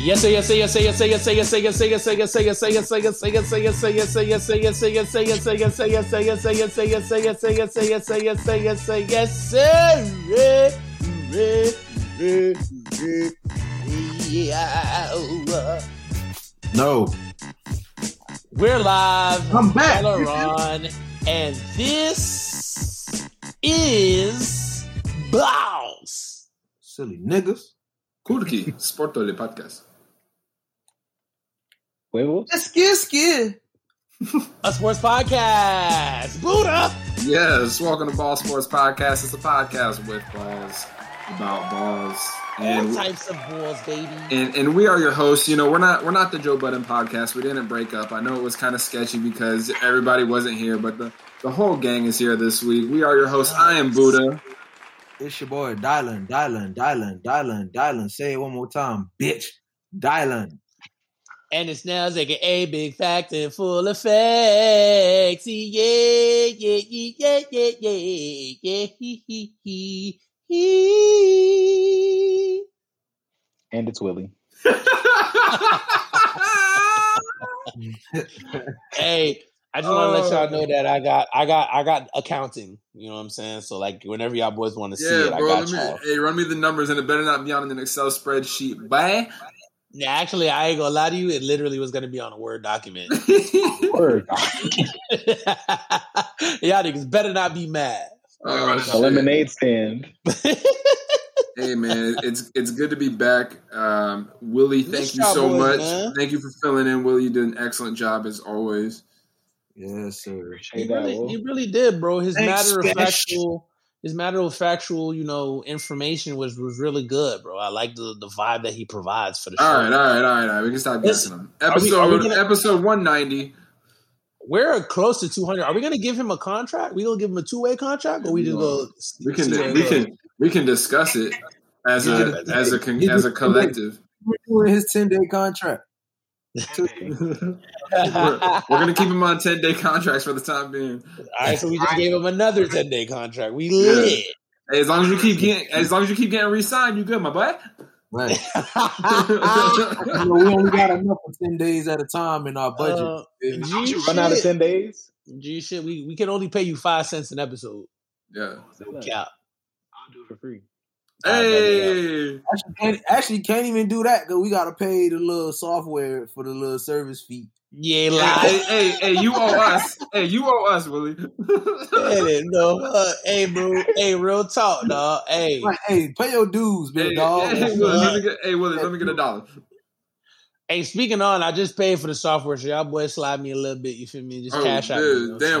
No. We're live. I'm back. And this is Blouse. Silly niggas. Kurki, Sporto le podcast. Huevos. A sports podcast. Buddha. Yes, welcome to Ball Sports Podcast. It's a podcast with balls, about balls, and all types of balls, baby. And we are your hosts. You know, we're not the Joe Budden podcast. We didn't break up. I know it was kind of sketchy because everybody wasn't here, but the whole gang is here this week. We are your hosts. I am Buddha. It's your boy Dylan. Say it one more time, bitch. Dylan. And it's now like a big factor full effect. Yeah. And it's Willie. Hey, I just want to let y'all know that I got accounting. You know what I'm saying? So like whenever y'all boys want to see it, bro, I got y'all. Hey, run me the numbers, and it better not be on an Excel spreadsheet. Bye. Yeah, actually, I ain't gonna lie to you. It literally was gonna be on a Word document. Word document. Y'all niggas better not be mad. A lemonade stand. Hey man, it's good to be back. Willie, thank you so much. Man. Thank you for filling in, Willie. You did an excellent job as always. Yes, sir. He really did, bro. His matter of factual, you know, information was really good, bro. I like the vibe that he provides for the show. All right. We can stop guessing him. Episode 190. We're close to 200. Are we gonna give him a contract? We gonna give him a 2-way contract, or we just go? We can discuss it as a collective. We're doing his 10-day contract. We're gonna keep him on 10-day contracts for the time being. All right, so we just gave him another 10-day contract. We lit. Hey, as long as you keep getting re-signed, you good, my boy. Right. You know, we only got enough for 10 days at a time in our budget. You run out of 10 days? Gee, shit. We can only pay you 5 cents an episode. Yeah. No cap. I'll do it for free. Hey, actually can't even do that because we gotta pay the little software for the little service fee. Yeah, hey, you owe us. Hey, you owe us, Willie. Hey, no, hey, bro. Hey, real talk, dog. Hey, pay your dues, big dog. Hey, Willie, let me get $1. Hey, speaking on, I just paid for the software, so y'all boys slide me a little bit. You feel me? Just cash out. You know, damn, so.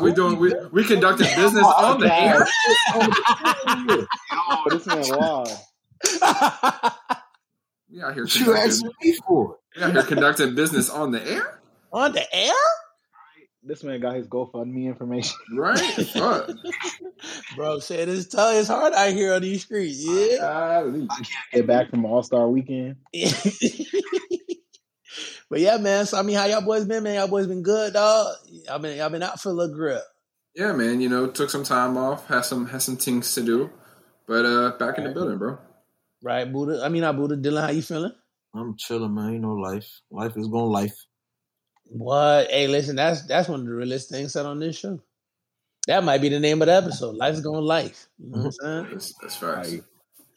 We doing this. We conducting business on the air. Oh, this man wild. We out here. You asked me for it. We out here conducting business on the air. On the air. This man got his GoFundMe information. Right? Bro, said it's hard out here on these streets. Yeah. I can't get back from All-Star Weekend. But yeah, man. So, I mean, how y'all boys been, man? Y'all boys been good, dog. Y'all been out for a little grip. Yeah, man. You know, took some time off. Had some things to do. But back in the building, bro. Right, Buddha. I mean, not Buddha. Dylan, how you feeling? I'm chilling, man. You know, life. Life is going life. What? Hey, listen, that's one of the realest things said on this show. That might be the name of the episode. Life's going life. You know what I'm saying? That's right.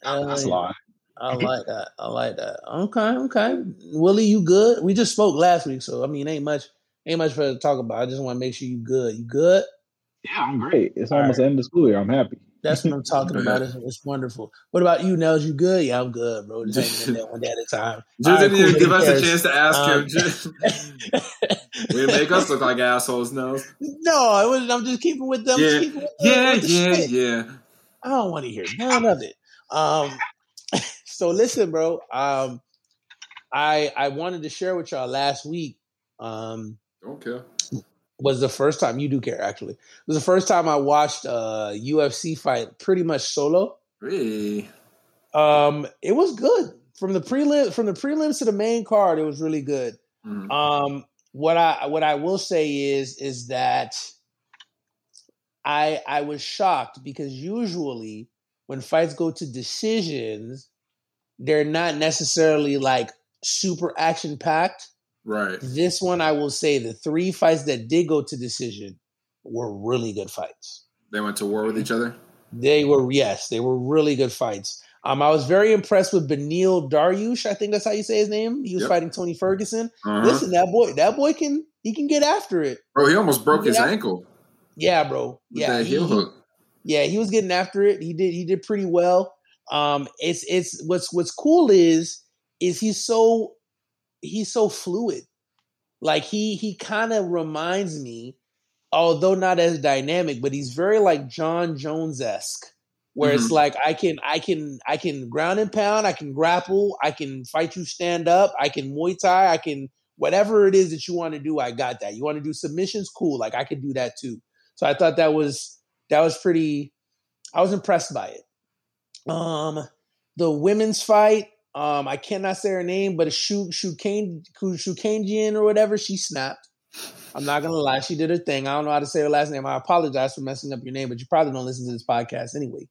That's live. I like that. Okay. Willie, you good? We just spoke last week, so I mean, ain't much for to talk about. I just want to make sure you good. You good? Yeah, I'm great. It's almost the end of school year. I'm happy. That's what I'm talking about. It's wonderful. What about you, Nels? You good? Yeah, I'm good, bro. Just hanging in there one day at a time. Just didn't even give us a chance to ask him. We make us look like assholes, Nels. No, I'm just keeping with them. Yeah, yeah. I don't want to hear none of it. So listen, bro. I wanted to share with y'all last week. Don't care. Was the first time you do care actually. It was the first time I watched a UFC fight pretty much solo. Really? It was good. From the prelims to the main card, it was really good. Mm. What I will say is that I was shocked because usually when fights go to decisions, they're not necessarily like super action-packed. Right. This one, I will say the three fights that did go to decision were really good fights. They went to war with each other? They were, yes. They were really good fights. I was very impressed with Benil Dariush. I think that's how you say his name. He was fighting Tony Ferguson. Uh-huh. Listen, that boy can get after it. Bro, he almost broke his ankle. Yeah, bro. Yeah, with that heel hook. Yeah, he was getting after it. He did pretty well. It's what's cool is he's so fluid. Like he kind of reminds me, although not as dynamic, but he's very like John Jones-esque, where it's like I can ground and pound, I can grapple, I can fight you stand up, I can Muay Thai, I can whatever it is that you want to do, I got that. You want to do submissions? Cool. Like I could do that too. So I thought that was pretty, I was impressed by it. The women's fight, I cannot say her name, but Shukangian or whatever, she snapped. I'm not going to lie. She did her thing. I don't know how to say her last name. I apologize for messing up your name, but you probably don't listen to this podcast anyway.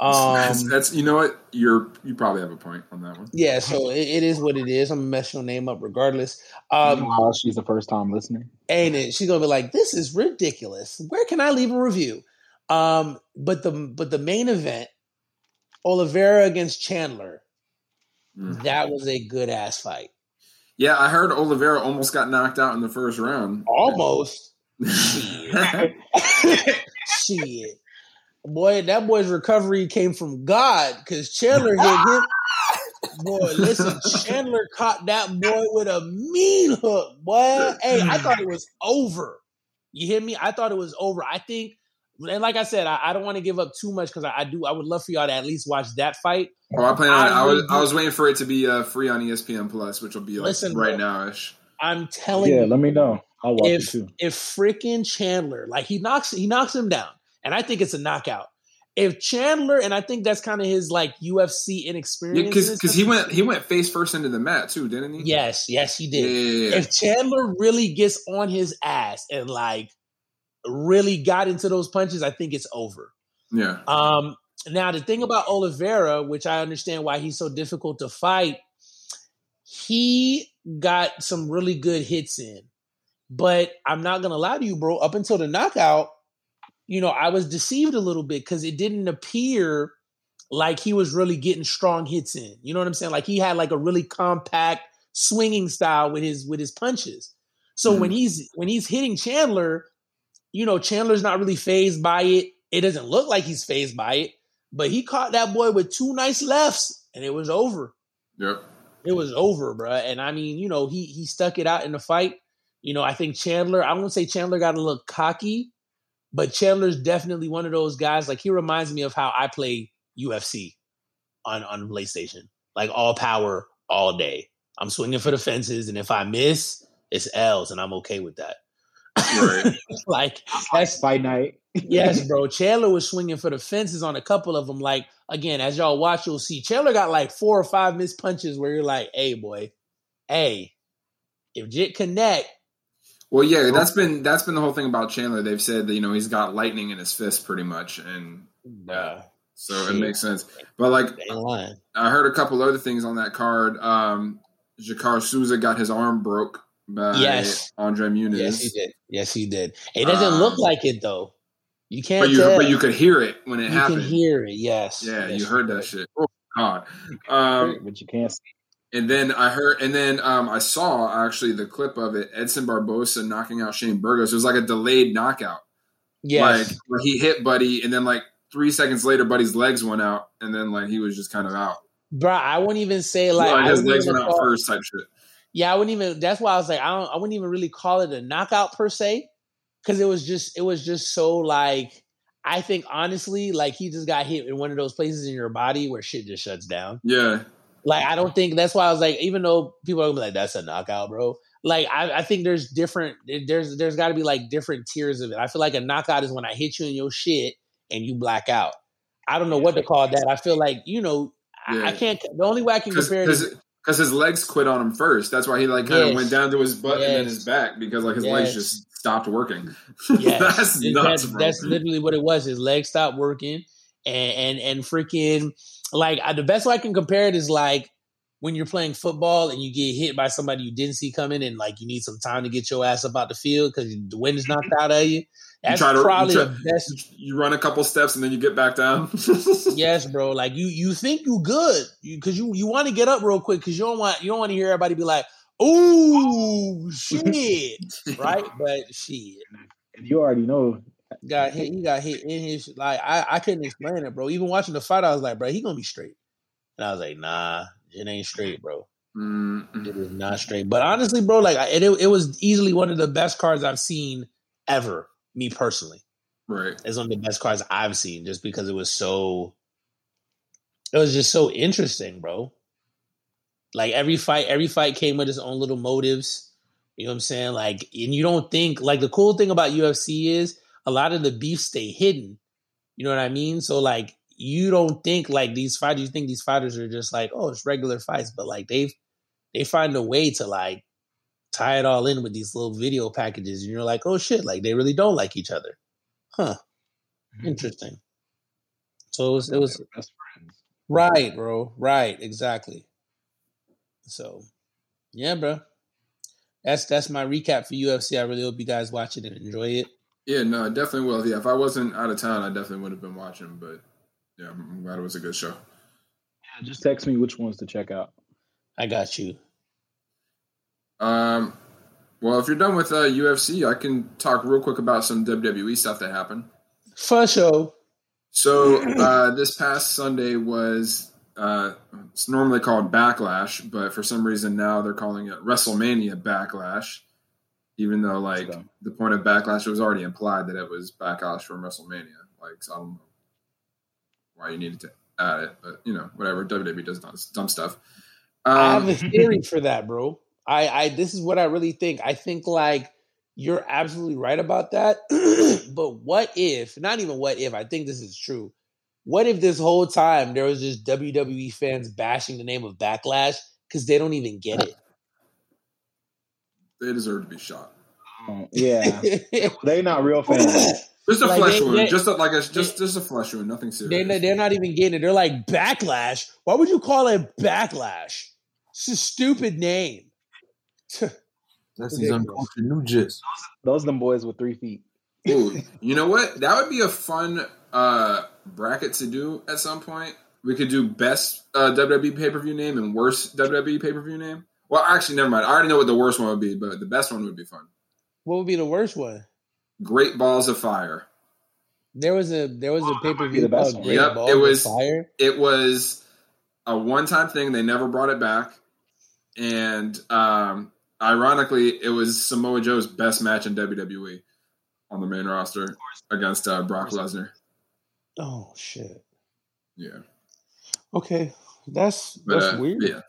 That's you know what? You probably have a point on that one. Yeah, so it is what it is. I'm going to mess your name up regardless. Meanwhile, she's the first time listening. Ain't it? She's going to be like, this is ridiculous. Where can I leave a review? But the main event, Oliveira against Chandler, that was a good-ass fight. Yeah, I heard Oliveira almost got knocked out in the first round. Almost. Shit. Shit. Boy, that boy's recovery came from God because Chandler hit him. Boy, listen, Chandler caught that boy with a mean hook, boy. Hey, I thought it was over. You hear me? I thought it was over. I think, and like I said, I don't want to give up too much because I would love for y'all to at least watch that fight. Oh, I plan on it. I was waiting for it to be free on ESPN Plus, which will be like right now-ish. I'm telling you. Yeah, let me know. I'll watch it too. If freaking Chandler, like he knocks him down. And I think it's a knockout. If Chandler, and I think that's kind of his like UFC inexperience. Because he went face first into the mat too, didn't he? Yes, he did. Yeah. If Chandler really gets on his ass and like really got into those punches, I think it's over. Yeah. Now the thing about Oliveira, which I understand why he's so difficult to fight, he got some really good hits in. But I'm not gonna lie to you, bro. Up until the knockout, you know, I was deceived a little bit because it didn't appear like he was really getting strong hits in. You know what I'm saying? Like he had like a really compact swinging style with his punches. So when he's hitting Chandler, you know, Chandler's not really fazed by it. It doesn't look like he's fazed by it, but he caught that boy with two nice lefts and it was over. Yep. It was over, bro. And I mean, you know, he stuck it out in the fight. You know, I think Chandler, I won't say Chandler got a little cocky, but Chandler's definitely one of those guys. Like he reminds me of how I play UFC on PlayStation. Like all power, all day. I'm swinging for the fences, and if I miss, it's L's, and I'm okay with that. Right. Like that's by night. Yes, bro. Chandler was swinging for the fences on a couple of them. Like again, as y'all watch, you'll see Chandler got like 4 or 5 missed punches where you're like, "Hey, boy, hey, if Jit connect." Well, yeah, that's been the whole thing about Chandler. They've said that, you know, he's got lightning in his fist pretty much, and so it makes sense. But like, I heard a couple other things on that card. Jakar Souza got his arm broke by Andre Muniz. Yes, he did. It doesn't look like it though. You can't. But you could hear it when it happened. You can hear it. Yes. Yeah, yes, you heard that shit. Oh God. But you can't see. And then I saw actually the clip of it, Edson Barboza knocking out Shane Burgos. It was like a delayed knockout. Yes. Like he hit Buddy, and then like 3 seconds later, Buddy's legs went out, and then like he was just kind of out. Bro, I wouldn't even say like his legs went out first type shit. Yeah, I wouldn't even. That's why I was like, I wouldn't even really call it a knockout per se, because it was just so like I think honestly, like he just got hit in one of those places in your body where shit just shuts down. Yeah. Like, I don't think that's why I was like, even though people are gonna be like, that's a knockout, bro. Like, I think there's got to be like different tiers of it. I feel like a knockout is when I hit you in your shit and you black out. I don't know what to call that. I feel like, you know, I can't. The only way I can compare it is because his legs quit on him first. That's why he like kind of went down to his butt and then his back because like his legs just stopped working. Yes. That's nuts, bro. That's literally what it was. His legs stopped working and freaking. Like, the best way I can compare it is like when you're playing football and you get hit by somebody you didn't see coming and, like, you need some time to get your ass up out the field because the wind is knocked out of you. That's probably the best. You run a couple steps and then you get back down. Yes, bro. Like, you think you good because you want to get up real quick because you don't want to hear everybody be like, "Ooh, shit," right? But shit, you already know. Got hit. He got hit in his. Like, I couldn't explain it, bro. Even watching the fight, I was like, bro, he gonna be straight. And I was like, nah, it ain't straight, bro. Mm-hmm. It is not straight. But honestly, bro, like, it was easily one of the best cards I've seen ever. Me personally, right? It's one of the best cards I've seen, just because it was just so interesting, bro. Like, every fight came with its own little motives. You know what I'm saying? Like, and you don't think, like, the cool thing about UFC is a lot of the beefs stay hidden. You know what I mean? So, like, you don't think, like, you think these fighters are just like, oh, it's regular fights, but, like, they find a way to, like, tie it all in with these little video packages, and you're like, oh shit, like, they really don't like each other. Huh. Mm-hmm. Interesting. So it was best friends. Right, bro. Right, exactly. So yeah, bro. That's my recap for UFC. I really hope you guys watch it and enjoy it. Yeah, no, I definitely will. Yeah, if I wasn't out of town, I definitely would have been watching, but yeah, I'm glad it was a good show. Yeah, just text me which ones to check out. I got you. Well, if you're done with UFC, I can talk real quick about some WWE stuff that happened. For sure. So this past Sunday was it's normally called Backlash, but for some reason now they're calling it WrestleMania Backlash, even though, like, the point of Backlash, it was already implied that it was Backlash from WrestleMania. Like, so I don't know why you needed to add it, but, you know, whatever. WWE does dumb stuff. I have a theory for that, bro. I this is what I really think. I think, like, you're absolutely right about that. But I think this is true. What if this whole time there was just WWE fans bashing the name of Backlash because they don't even get it? They deserve to be shot. Yeah. They're not real fans. Just a flesh wound. Just a flesh wound. Nothing serious. They're not even getting it. They're like, Backlash? Why would you call it Backlash? It's a stupid name. That's these uncultured new jits. Those them boys with 3 feet. Ooh, you know what? That would be a fun bracket to do at some point. We could do best WWE pay-per-view name and worst WWE pay-per-view name. Well, actually, never mind. I already know what the worst one would be, but the best one would be fun. What would be the worst one? Great Balls of Fire. There was a pay-per-view. The best one. Yep, Balls of Fire. It was a one-time thing. They never brought it back, and ironically, it was Samoa Joe's best match in WWE on the main roster against Brock Lesnar. Oh, shit. Yeah. Okay. That's weird. Yeah.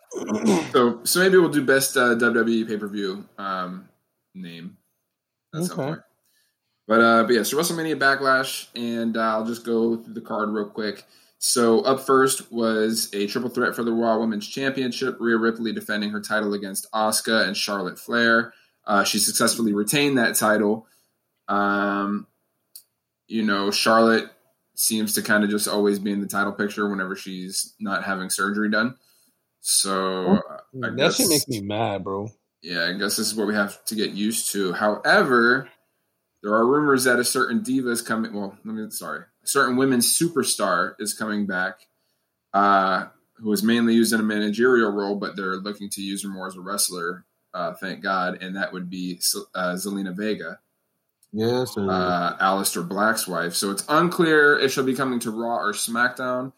So maybe we'll do best WWE pay-per-view name at some point. But yeah, so WrestleMania Backlash, and I'll just go through the card real quick. So up first was a triple threat for the Raw Women's Championship. Rhea Ripley defending her title against Asuka and Charlotte Flair. She successfully retained that title. You know, Charlotte seems to kind of just always be in the title picture whenever she's not having surgery done. So that shit makes me mad, bro. Yeah, I guess this is what we have to get used to. However, there are rumors that a certain diva is coming. Well, a certain women's superstar is coming back, who is mainly used in a managerial role, but they're looking to use her more as a wrestler, thank God, and that would be Zelina Vega. Yes, yeah, Aleister Black's wife. So it's unclear if she'll be coming to Raw or SmackDown.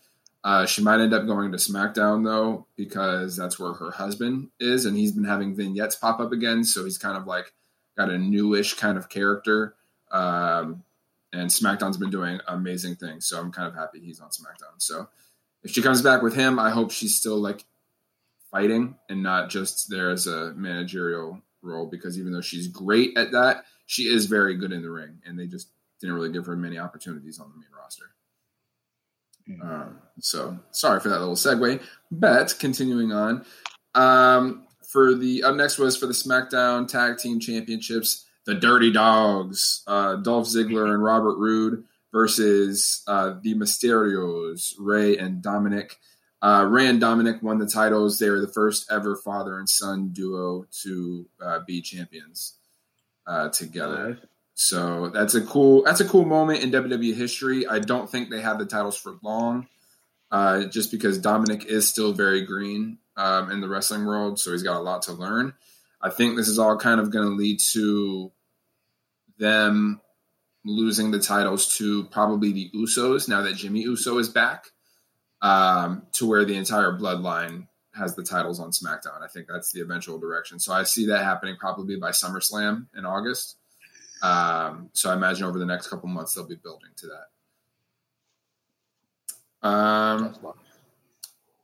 She might end up going to SmackDown, though, because that's where her husband is, and he's been having vignettes pop up again, so he's kind of like got a newish kind of character. And SmackDown's been doing amazing things, so I'm kind of happy he's on SmackDown. So if she comes back with him, I hope she's still, like, fighting and not just there as a managerial role, because even though she's great at that, she is very good in the ring, and they just didn't really give her many opportunities on the main roster. Mm-hmm. So sorry for that little segue, but continuing on. Up next was for the SmackDown Tag Team Championships, the Dirty Dogs, Dolph Ziggler and Robert Roode versus the Mysterios, Rey and Dominic. Ray and Dominic won the titles. They were the first ever father and son duo to be champions together. Right. So that's a cool moment in WWE history. I don't think they had the titles for long, just because Dominic is still very green in the wrestling world, so he's got a lot to learn. I think this is all kind of going to lead to them losing the titles to probably the Usos now that Jimmy Uso is back. To where the entire bloodline has the titles on SmackDown. I think that's the eventual direction. So I see that happening probably by SummerSlam in August. So I imagine over the next couple months, they'll be building to that.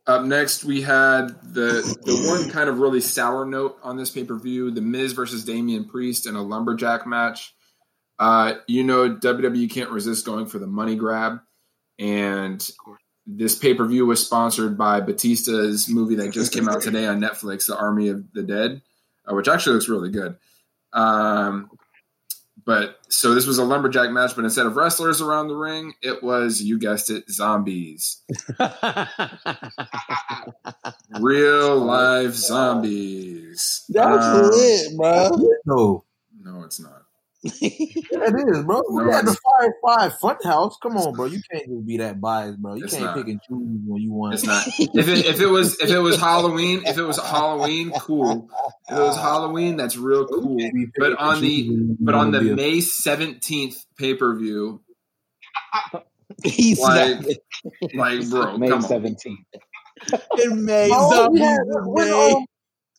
Up next, we had the one kind of really sour note on this pay-per-view, The Miz versus Damian Priest in a lumberjack match. WWE can't resist going for the money grab. And this pay-per-view was sponsored by Batista's movie that just came out today on Netflix, The Army of the Dead, which actually looks really good. So this was a lumberjack match, but instead of wrestlers around the ring, it was, you guessed it, zombies. Real live zombies. That's lit, bro. No, it's not. It is, bro. We got the Firefly Funhouse. Come on, bro. You can't just be that biased, bro. You can't pick and choose when you want. It's not. If it was Halloween, cool. If it was Halloween, that's real cool. But on the May 17th pay-per-view, like bro, May 17th. In May, when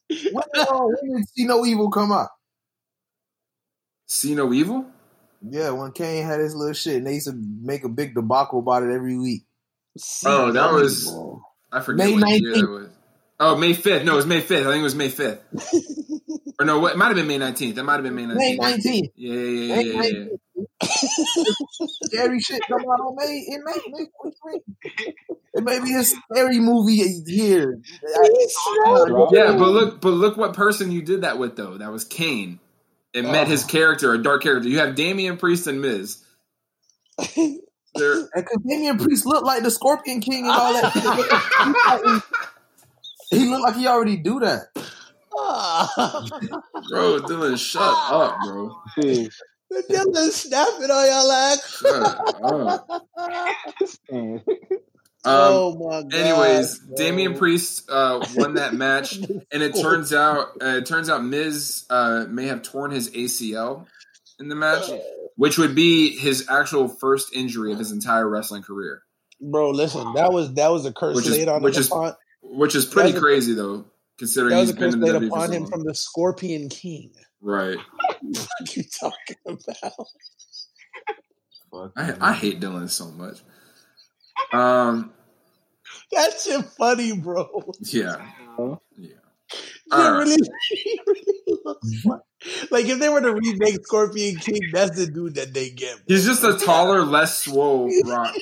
did See No Evil come out? See No Evil? Yeah, when Kane had his little shit, and they used to make a big debacle about it every week. I forget May 19th. Year that was. Oh, May 5th. No, it was May 5th. I think it was May 5th. Or no, it might have been May 19th. May 19th. Yeah. Scary shit come out on May 23rd. It may be a scary movie a year. Yeah, but look what person you did that with, though. That was Kane. It met his character, a dark character. You have Damian Priest and Miz. Because Damian Priest looked like the Scorpion King and all that. He looked like he already do that. Bro, Dylan, shut up, bro. Dylan snapping on y'all like. Shut up. Oh my God! Anyways, bro. Damian Priest won that match, and it turns out Miz may have torn his ACL in the match, which would be his actual first injury of his entire wrestling career. Bro, listen, that was a curse laid on him, which is pretty crazy though, considering he's been in the WWE. That was a curse laid upon him from the Scorpion King. Right. What are you talking about? I hate Dylan so much. That shit funny, bro. Yeah. Really, like if they were to remake Scorpion King, that's the dude that they get. Bro. He's just a taller, less swole Rock.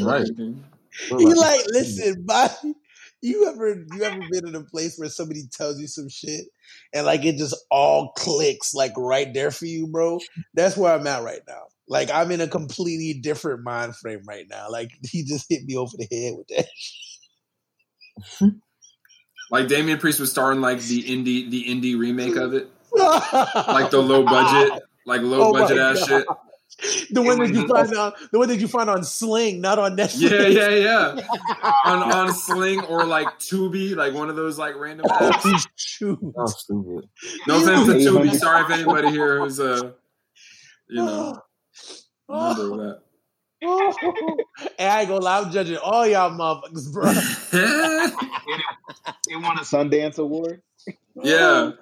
Right. He like, listen, buddy. You ever been in a place where somebody tells you some shit and like it just all clicks like right there for you, bro? That's where I'm at right now. Like, I'm in a completely different mind frame right now. Like, he just hit me over the head with that. Like, Damian Priest was starring, like, the indie remake of it. Like, the low budget ass shit. The one that you find on Sling, not on Netflix. Yeah. on Sling or like Tubi, like one of those like random apps. Oh, stupid. No offense to Tubi. Sorry if anybody here is remember that. And I ain't gonna lie, I'm judging all y'all motherfuckers, bro. They won a Sundance Award. Yeah.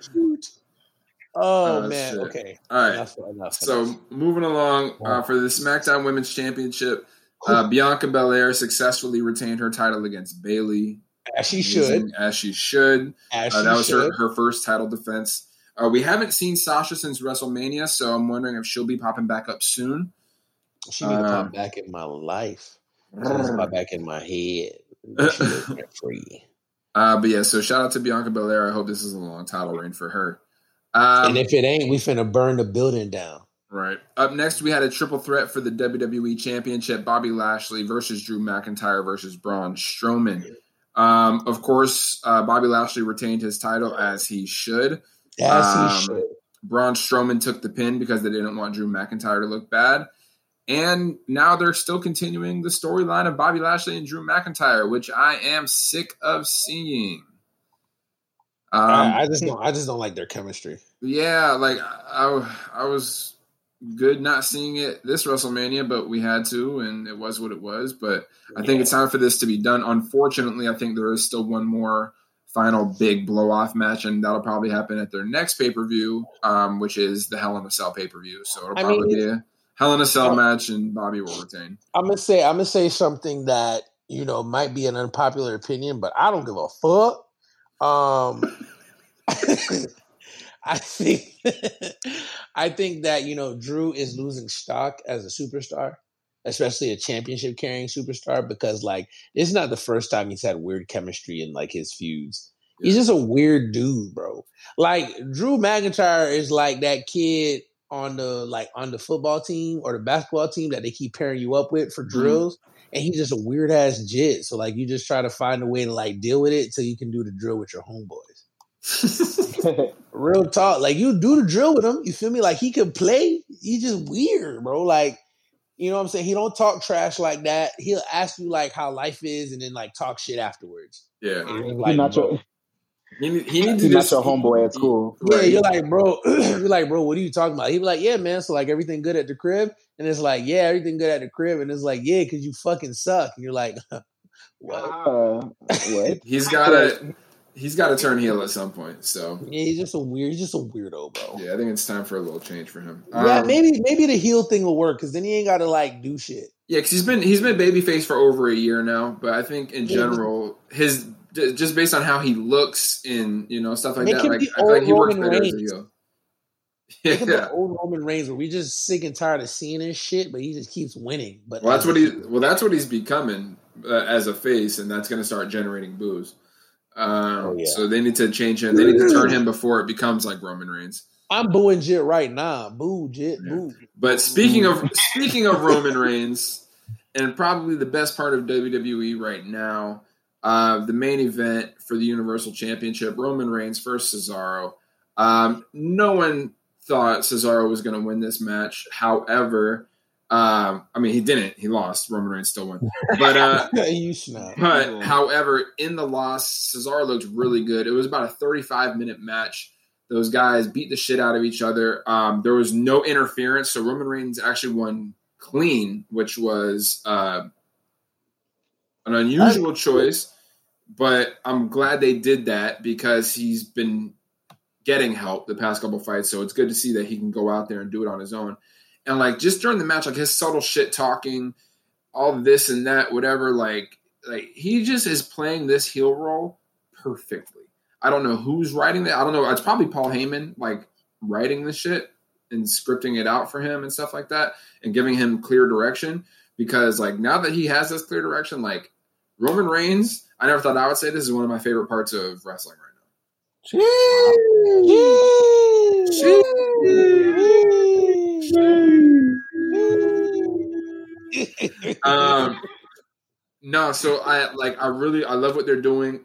Oh man. Shit. Okay. All right. Enough. So moving along for the SmackDown Women's Championship, Bianca Belair successfully retained her title against Bayley. As she should. That was her first title defense. We haven't seen Sasha since WrestleMania, so I'm wondering if she'll be popping back up soon. She need to pop back in my life. Pop back in my head. Free. But yeah, so shout out to Bianca Belair. I hope this is a long title reign for her. And if it ain't, we finna burn the building down. Right. Up next, we had a triple threat for the WWE Championship. Bobby Lashley versus Drew McIntyre versus Braun Strowman. Of course, Bobby Lashley retained his title as he should. As he should. Braun Strowman took the pin because they didn't want Drew McIntyre to look bad. And now they're still continuing the storyline of Bobby Lashley and Drew McIntyre, which I am sick of seeing. I just don't like their chemistry. Yeah, like I was good not seeing it this WrestleMania, but we had to, and it was what it was. But I think it's time for this to be done. Unfortunately, I think there is still one more final big blow-off match, and that'll probably happen at their next pay-per-view, which is the Hell in a Cell pay-per-view. So it'll probably be a Hell in a Cell match, and Bobby will retain. I'm gonna say something that, you know, might be an unpopular opinion, but I don't give a fuck. I think that, you know, Drew is losing stock as a superstar, especially a championship carrying superstar, because like it's not the first time he's had weird chemistry in like his feuds. He's just a weird dude, bro. Like Drew McIntyre is like that kid on the football team or the basketball team that they keep pairing you up with for drills. Mm-hmm. And he's just a weird ass jit. So like you just try to find a way to like deal with it so you can do the drill with your homeboys. Real talk. Like you do the drill with him. You feel me? Like he could play. He's just weird, bro. Like, you know what I'm saying? He don't talk trash like that. He'll ask you like how life is and then like talk shit afterwards. Yeah. He needs to your homeboy at school. Yeah, you're like, bro. You're like, bro, what are you talking about? He'd be like, yeah, man. So like everything good at the crib? And it's like, yeah, everything good at the crib. And it's like, yeah, because you fucking suck. And you're like, what? What? He's gotta turn heel at some point. So yeah, he's just a weirdo, bro. Yeah, I think it's time for a little change for him. Yeah, maybe the heel thing will work because then he ain't gotta like do shit. Yeah, because he's been babyface for over a year now. But I think in general, his just based on how he looks and, you know, stuff like that, like I think he works better as a heel. Yeah, old Roman Reigns, where we just sick and tired of seeing his shit, but he just keeps winning. But that's what he's becoming as a face, and that's going to start generating boos. So they need to change him. They need to turn him before it becomes like Roman Reigns. I'm booing Jit right now, boo Jit, boo. But speaking of Roman Reigns, and probably the best part of WWE right now, the main event for the Universal Championship: Roman Reigns versus Cesaro. No one thought Cesaro was going to win this match. However, I mean, he didn't. He lost. Roman Reigns still won. But, however, in the loss, Cesaro looked really good. It was about a 35-minute match. Those guys beat the shit out of each other. There was no interference, so Roman Reigns actually won clean, which was an unusual choice. But I'm glad they did that because he's been getting help the past couple fights, so it's good to see that he can go out there and do it on his own. And like just during the match, like his subtle shit talking, all this and that, whatever, like he just is playing this heel role perfectly. I don't know who's writing that. I don't know. It's probably Paul Heyman like writing the shit and scripting it out for him and stuff like that, and giving him clear direction, because like now that he has this clear direction, like Roman Reigns, I never thought I would say this, is one of my favorite parts of wrestling right now. I love what they're doing.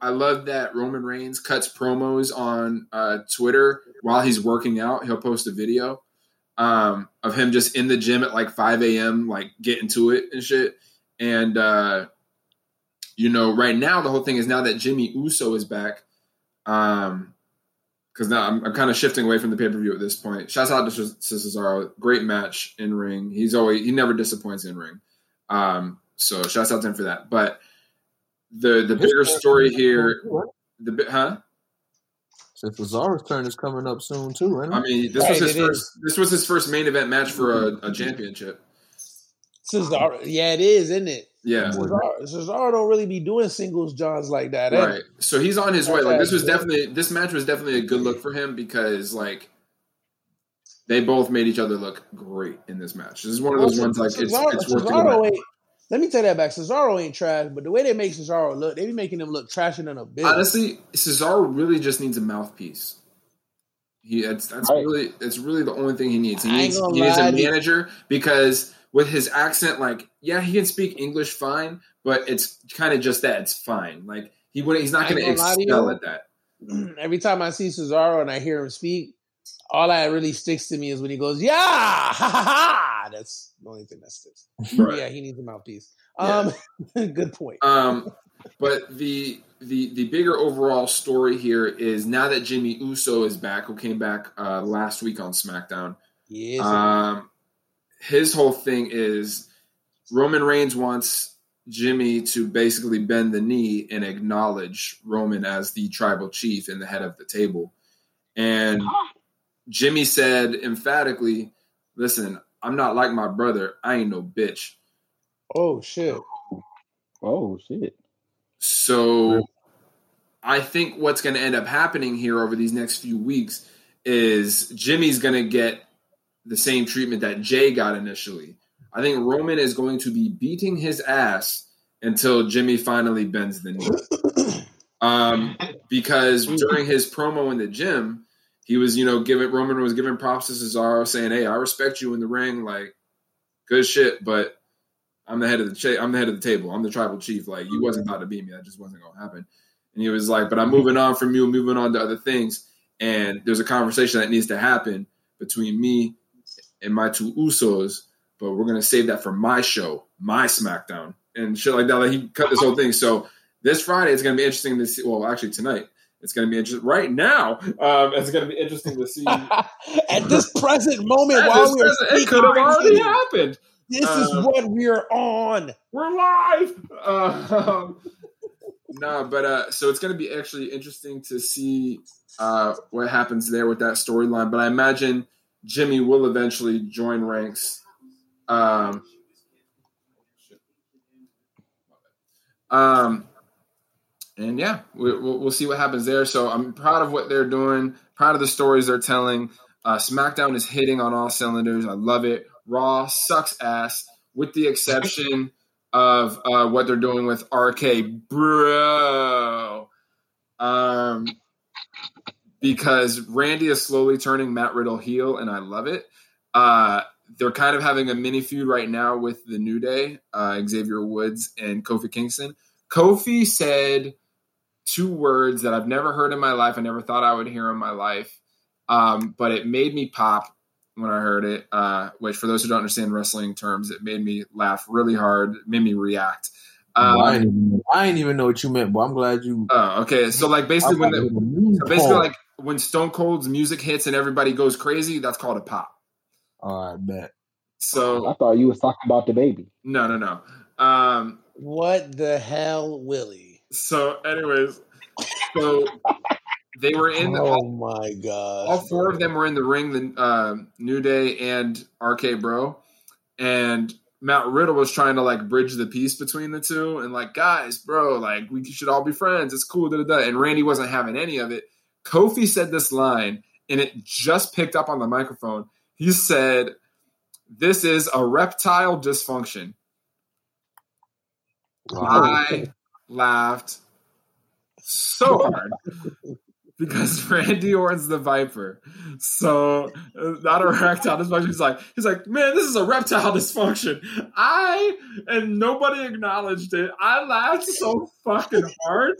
I love that Roman Reigns cuts promos on Twitter while he's working out. He'll post a video of him just in the gym at like 5 a.m. like getting to it and shit. And you know, right now the whole thing is now that Jimmy Uso is back. Because now I'm kind of shifting away from the pay-per-view at this point. Shouts out to Cesaro. Great match in ring. He never disappoints in ring. So shouts out to him for that. But the bigger story here, So Cesaro's turn is coming up soon too, right? I mean, this was his first main event match for a championship. Cesaro, yeah, it is, isn't it? Yeah, Cesaro don't really be doing singles johns like that, right? Ain't. So he's on his way. Like this match was definitely a good look for him, because like they both made each other look great in this match. This is one of those ones like it's worth it. Let me take that back. Cesaro ain't trash, but the way they make Cesaro look, they be making him look trashier than a bitch. Honestly, Cesaro really just needs a mouthpiece. That's really the only thing he needs. He needs a manager, because with his accent, like, yeah, he can speak English fine, but it's kind of just that. It's fine. Like, he's not going to excel at that. Every time I see Cesaro and I hear him speak, all that really sticks to me is when he goes, yeah, ha, ha, ha. That's the only thing that sticks. Right. Yeah, he needs a mouthpiece. Yeah. Good point. But the bigger overall story here is now that Jimmy Uso is back, who came back last week on SmackDown. Yes. His whole thing is Roman Reigns wants Jimmy to basically bend the knee and acknowledge Roman as the tribal chief and the head of the table. And Jimmy said emphatically, listen, I'm not like my brother. I ain't no bitch. Oh, shit. Oh, shit. So I think what's going to end up happening here over these next few weeks is Jimmy's going to get the same treatment that Jay got initially. I think Roman is going to be beating his ass until Jimmy finally bends the knee. Because during his promo in the gym, he was, Roman was giving props to Cesaro, saying, "Hey, I respect you in the ring, like good shit, but I'm the head of the I'm the head of the table. I'm the tribal chief. Like you wasn't about to beat me. That just wasn't gonna happen." And he was like, "But I'm moving on from you, moving on to other things, and there's a conversation that needs to happen between me and my two Usos, but we're gonna save that for my show, my SmackDown," and shit like that. Like he cut this whole thing. So this Friday it's gonna be interesting to see. Well, actually tonight it's gonna be interesting. Right now, it's gonna be interesting to see. At this present moment, while we're speaking, it could have already happened. This is what we're on. We're live. So it's gonna be actually interesting to see what happens there with that storyline. But I imagine Jimmy will eventually join ranks. And yeah, we'll see what happens there. So I'm proud of what they're doing, proud of the stories they're telling. SmackDown is hitting on all cylinders. I love it. Raw sucks ass, with the exception of what they're doing with RK, bro. Because Randy is slowly turning Matt Riddle heel, and I love it. They're kind of having a mini feud right now with the New Day, Xavier Woods and Kofi Kingston. Kofi said two words that I've never heard in my life. I never thought I would hear in my life, but it made me pop when I heard it, which for those who don't understand wrestling terms, it made me laugh really hard. It made me react. I didn't even know what you meant, but I'm glad you. Oh, okay. So like when Stone Cold's music hits and everybody goes crazy, that's called a pop. I bet. So I thought you was talking about the baby. No. What the hell, Willie? So, anyways, they were in. My god! All four of them were in the ring. The New Day and RK Bro, and Matt Riddle was trying to like bridge the peace between the two, and like, guys, bro, like we should all be friends. It's cool. And Randy wasn't having any of it. Kofi said this line, and it just picked up on the microphone. He said, "This is a reptile dysfunction." Wow. I laughed so hard because Randy Orton's the Viper. So not a reptile dysfunction. He's like, man, this is a reptile dysfunction. And nobody acknowledged it. I laughed so fucking hard.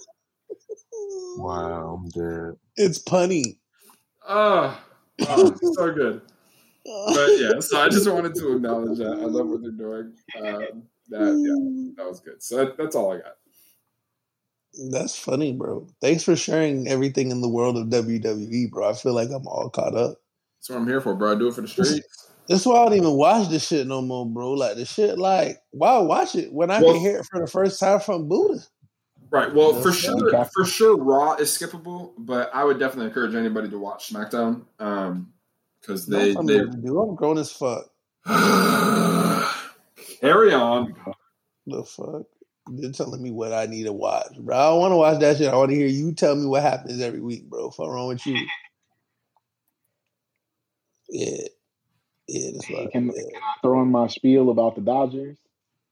Wow, I'm dead. It's punny. Oh, so good. But yeah, so I just wanted to acknowledge that. I love what they're doing. That was good. So that's all I got. That's funny, bro. Thanks for sharing everything in the world of WWE, bro. I feel like I'm all caught up. That's what I'm here for, bro. I do it for the streets. That's why I don't even watch this shit no more, bro. Like the shit, like why watch it when I can hear it for the first time from Buddha? Right. Well, for sure, Raw is skippable, but I would definitely encourage anybody to watch SmackDown. Because I'm grown as fuck. Carry on. The fuck? You're telling me what I need to watch, bro. I don't want to watch that shit. I want to hear you tell me what happens every week, bro. What's wrong with you? Yeah. That's what can I throw in my spiel about the Dodgers?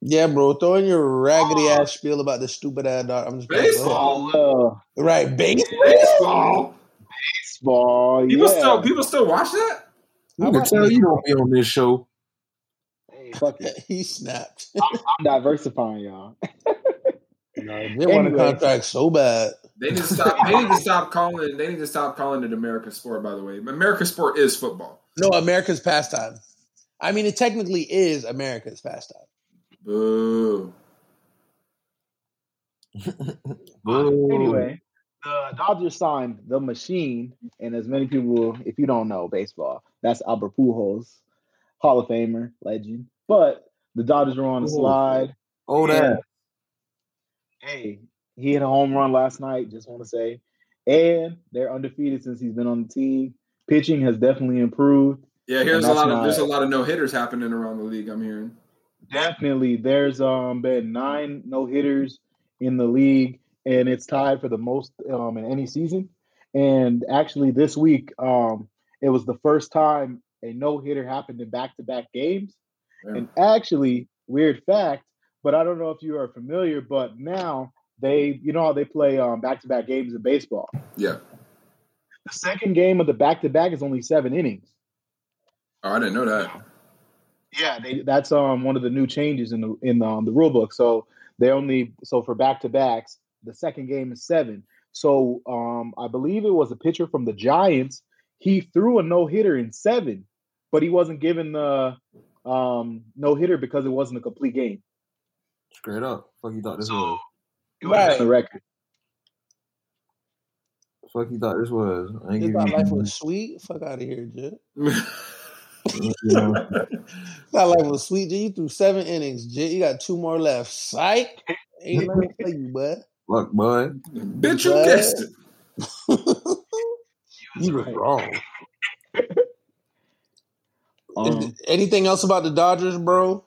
Yeah, bro. Throw in your raggedy ass spiel about the stupid ass Dodgers. I'm just baseball. Right, baseball. People still watch that? I'm gonna tell you don't be on this show. Fuck it. He snapped. I'm diversifying, y'all. They want a contract so bad. They need to stop calling it American sport. By the way, American sport is football. No, America's pastime. I mean, it technically is America's pastime. Boo. Boo. Anyway, the Dodgers signed the Machine, and as many people, if you don't know baseball, that's Albert Pujols, Hall of Famer, legend. But the Dodgers were on the slide. Oh, that. Hey, he hit a home run last night, just want to say. And they're undefeated since he's been on the team. Pitching has definitely improved. Yeah, there's a lot of no-hitters happening around the league, I'm hearing. Definitely. There's been 9 no-hitters in the league, and it's tied for the most in any season. And actually this week, it was the first time a no-hitter happened in back-to-back games. Yeah. And actually, weird fact, but I don't know if you are familiar, but now how they play back-to-back games in baseball. Yeah. The second game of the back-to-back is only 7 innings. Oh, I didn't know that. Yeah, that's one of the new changes in the rule book. So for back-to-backs, the second game is 7. So I believe it was a pitcher from the Giants. He threw a no-hitter in 7, but he wasn't given the no-hitter because it wasn't a complete game. Straight up. Fuck you thought this was. It was on the record. Fuck you thought this was. I thought life was sweet. Fuck out of here, Jit. Thought life was sweet, Jit. You threw 7 innings, Jit. You got 2 more left. Psych. Ain't let me tell you, bud. Look, bud. Bitch, you guessed it. You were wrong. Anything else about the Dodgers, bro?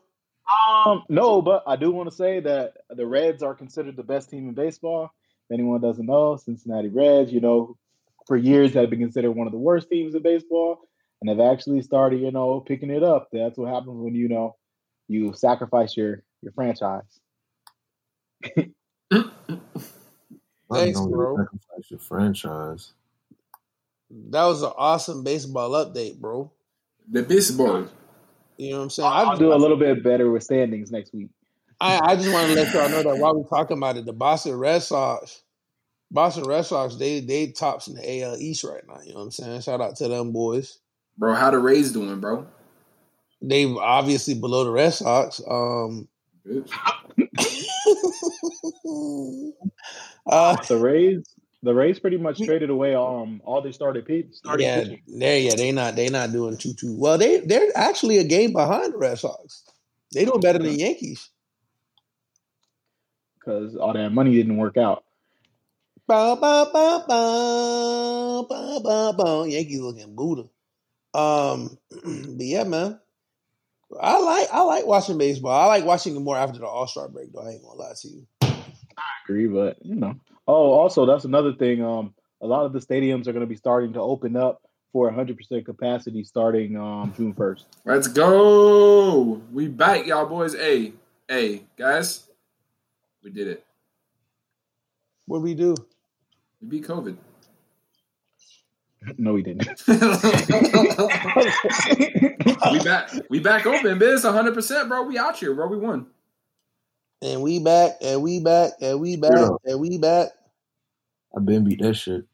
No, but I do want to say that the Reds are considered the best team in baseball. If anyone doesn't know, Cincinnati Reds, for years they've been considered one of the worst teams in baseball, and they've actually started, picking it up. That's what happens when, you sacrifice your franchise. Thanks, bro. Sacrifice your franchise. That was an awesome baseball update, bro. The baseball. You know what I'm saying? I'll do a little bit better with standings next week. I just want to let y'all know that while we're talking about it, the Boston Red Sox, they tops in the AL East right now. You know what I'm saying? Shout out to them boys. Bro, how the Rays doing, bro? They obviously below the Red Sox. The Rays pretty much traded away all they started. Yeah, pitching. They're not doing too well. They're actually a game behind the Red Sox. They doing better than the Yankees because all that money didn't work out. Bow, bow, bow, bow, bow, bow, bow. Yankees looking Buddha. But yeah, man, I like watching baseball. I like watching it more after the All-Star break, though. I ain't gonna lie to you. I agree, but Oh, also, that's another thing. A lot of the stadiums are going to be starting to open up for 100% capacity starting June 1st. Let's go. We back, y'all boys. Hey, guys, we did it. What'd we do? We beat COVID. No, we didn't. We back open, biz. 100%, bro. We out here, bro. We won. And we back, and we back, and we back, and we back. I been beat that shit.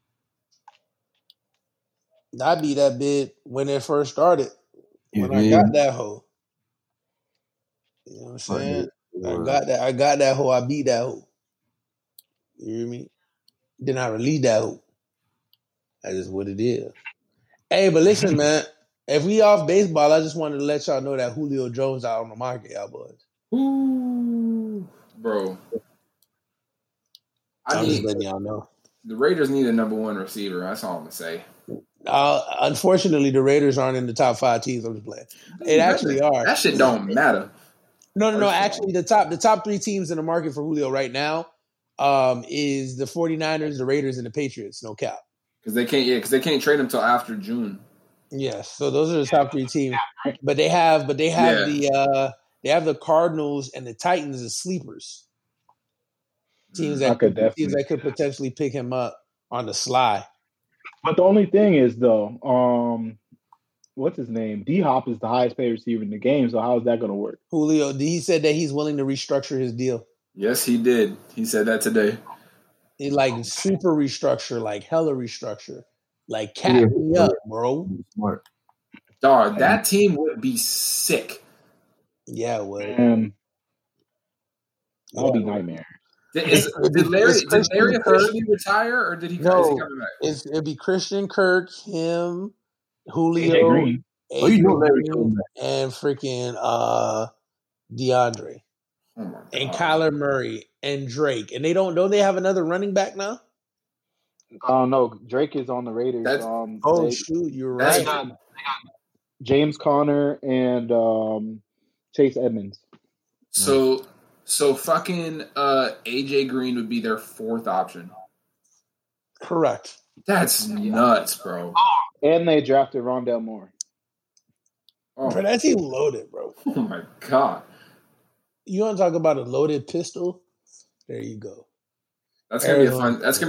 I beat that bid when it first started. I got that hoe. You know what I'm saying? I got that hoe. I beat that hoe. You hear me? Then I released that hoe. That is what it is. Hey, but listen, man. If we off baseball, I just wanted to let y'all know that Julio Jones out on the market, y'all boys. Ooh, bro. I'm just letting y'all know. The Raiders need a number one receiver. That's all I'm going to say. Unfortunately, the Raiders aren't in the top 5 teams. I'm just playing. They actually are. That shit don't matter. No. Actually, the top 3 teams in the market for Julio right now is the 49ers, the Raiders, and the Patriots. No cap. Because they can't trade him till after June. Yes. Yeah, so those are the top 3 teams. But they have the Cardinals and the Titans as sleepers. Teams that could potentially pick him up on the sly. But the only thing is, though, what's his name? D-Hop is the highest paid receiver in the game, so how is that going to work? Julio, he said that he's willing to restructure his deal. Yes, he did. He said that today. He like super restructure, like hella restructure. Like, cap me up, bro. Smart. Dog, that team would be sick. Yeah, it would. That would be nightmare. Did Larry Hurley retire, or did he come back? It'd be Christian Kirk, him, Julio, Green. And freaking DeAndre. Oh and Kyler Murray and Drake. And they don't they have another running back now? No, Drake is on the Raiders. Shoot, you're right. James Conner and Chase Edmonds. So fucking AJ Green would be their fourth option. Correct. That's nuts, bro. And they drafted Rondell Moore. Oh. Bro, that team loaded, bro. Oh my god. You want to talk about a loaded pistol? There you go. That's gonna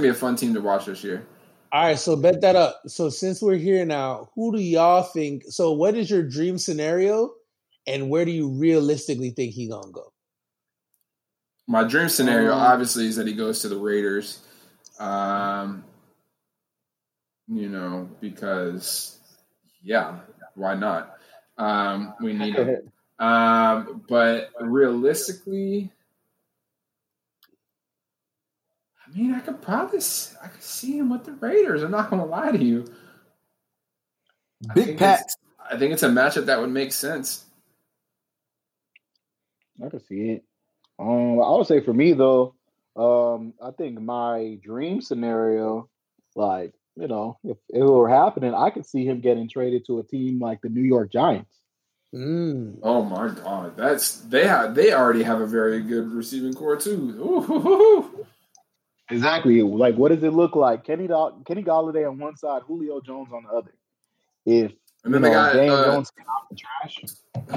be a fun team to watch this year. All right, so bet that up. So since we're here now, who do y'all think? So what is your dream scenario, and where do you realistically think he's gonna go? My dream scenario, obviously, is that he goes to the Raiders. Because why not? We need him. But realistically, I mean, I could see him with the Raiders. I'm not going to lie to you. Big Pat. I think it's a matchup that would make sense. I could see it. I would say for me though, I think my dream scenario, like if it were happening, I could see him getting traded to a team like the New York Giants. Mm. Oh my god, they already have a very good receiving core too. Ooh. Exactly. Like, what does it look like? Kenny Galladay on one side, Julio Jones on the other. Daniel Jones came out the trash.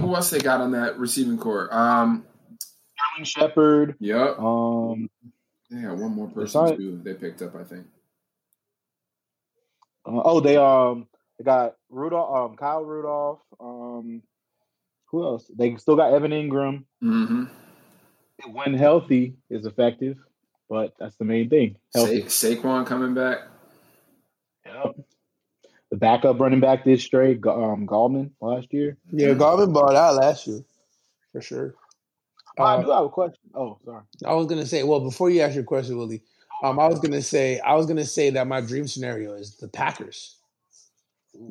Who else they got on that receiving core? Sterling Shepard. Yep. They got one more person too. They picked up, I think. They got Rudolph, Kyle Rudolph. Who else? They still got Evan Ingram. Mm-hmm. When healthy is effective, but that's the main thing. Saquon coming back. Yep. The backup running back did straight. Gallman last year. Yeah, Gallman balled out last year for sure. I do have a question. Oh, sorry. I was gonna say. Well, before you ask your question, Willie, I was gonna say that my dream scenario is the Packers.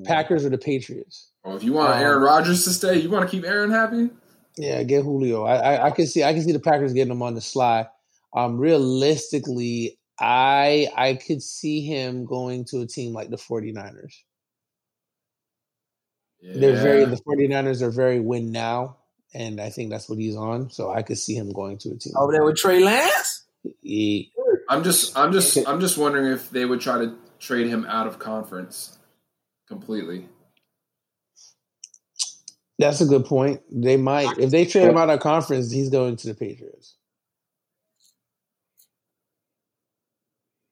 Packers or the Patriots. Well, if you want Aaron Rodgers to stay, you want to keep Aaron happy. Yeah, get Julio. I can see the Packers getting him on the sly. Realistically, I could see him going to a team like the 49ers. Yeah. The 49ers are very win now, and I think that's what he's on. So I could see him going to a team over there with Trey Lance. Yeah. I'm just wondering if they would try to trade him out of conference. Completely. That's a good point. They might. If they trade him out of conference, he's going to the Patriots.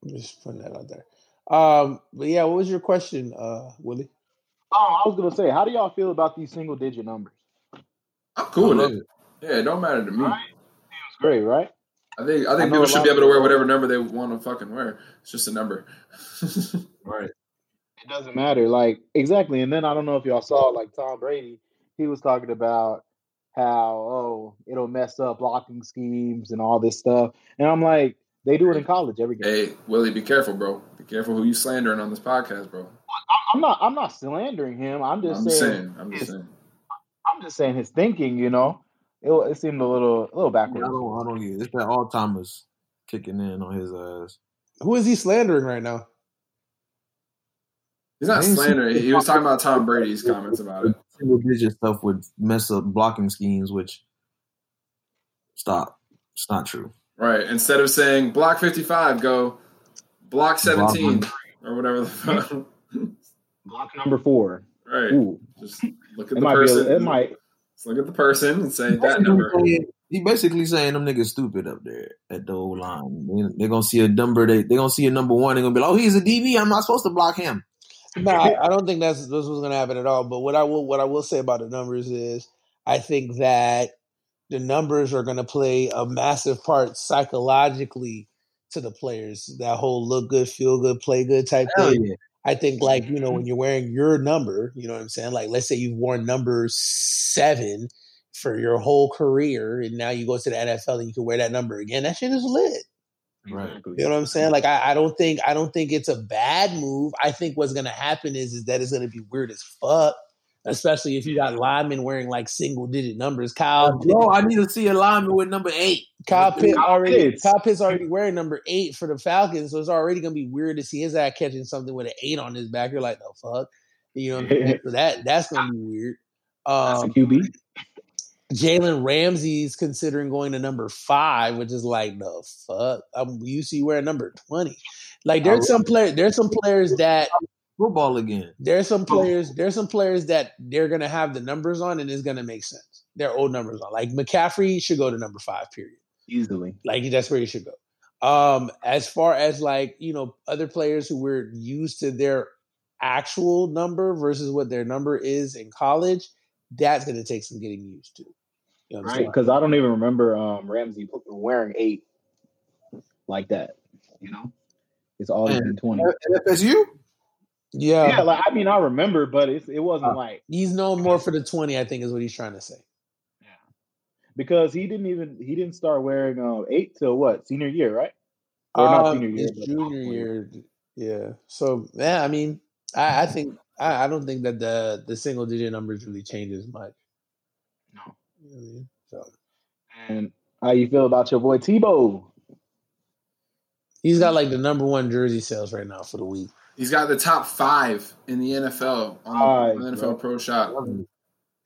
I'm just putting that out there. But yeah, what was your question, Willie? Oh, I was going to say, how do y'all feel about these single-digit numbers? I'm cool with it. Yeah, it don't matter to me. Right? It's great, right? I think people should be able to wear whatever number they want to fucking wear. It's just a number. Right. It doesn't matter. Like, exactly. And then I don't know if y'all saw, like, Tom Brady, he was talking about how, it'll mess up blocking schemes and all this stuff. And I'm like, they do it in college every game. Hey, Willie, be careful, bro. Be careful who you slandering on this podcast, bro. I'm not slandering him. I'm just saying his thinking, It seemed a little backwards. I don't get it. It's that Alzheimer's kicking in on his ass. Who is he slandering right now? He's not slandering. He was talking about Tom Brady's comments about it. Single digit stuff would mess up blocking schemes, which stop. It's not true. Right. Instead of saying block 55, go block 17 or whatever the fuck. Block number 4. Right. Ooh. Just look at the person. Just look at the person and say that number. He basically saying them niggas stupid up there at the old line. They're gonna see a number. They're gonna see a number 1. They're gonna be like, oh, he's a DB. I'm not supposed to block him. No, I don't think this was going to happen at all. But what I will say about the numbers is I think that the numbers are going to play a massive part psychologically to the players. That whole look good, feel good, play good type thing. Yeah. I think, like, you know, when you're wearing your number, you know what I'm saying? Like, let's say you've worn number 7 for your whole career, and now you go to the NFL and you can wear that number again. That shit is lit. Right. You know what I'm saying? Like, I don't think it's a bad move. I think what's going to happen is that it's going to be weird as fuck, especially if you got linemen wearing like single-digit numbers. Kyle, no, I need to see a lineman with number 8. Kyle Pitts already wearing number 8 for the Falcons, so it's already going to be weird to see his ass catching something with an 8 on his back. You're like, no, fuck. You know what I mean? So that's going to be weird. That's a QB. Jalen Ramsey's considering going to number 5, which is like, no, fuck. I'm used to you wearing number 20. Like, there's some players that football again. There's some players that they're gonna have the numbers on, and it's gonna make sense. Their old numbers on. Like McCaffrey should go to number 5. Period. Easily. Like that's where he should go. As far as like, you know, other players who were used to their actual number versus what their number is in college. That's going to take some getting used to. You know what I'm saying? Because I don't even remember Ramsey wearing 8 like that. You know? It's always been 20. FSU? Yeah. Yeah, like, I mean, I remember, but it wasn't like... He's known more for the 20, I think, is what he's trying to say. Yeah. Because he didn't start wearing 8 till what? Senior year, right? Or not senior year. Junior year. Yeah. So, yeah, I mean, I think... I don't think that the single digit numbers really change as much. No. Mm-hmm. So. And how you feel about your boy Tebow? He's got like the number 1 jersey sales right now for the week. He's got the top 5 in the NFL on the NFL bro. Pro Shop.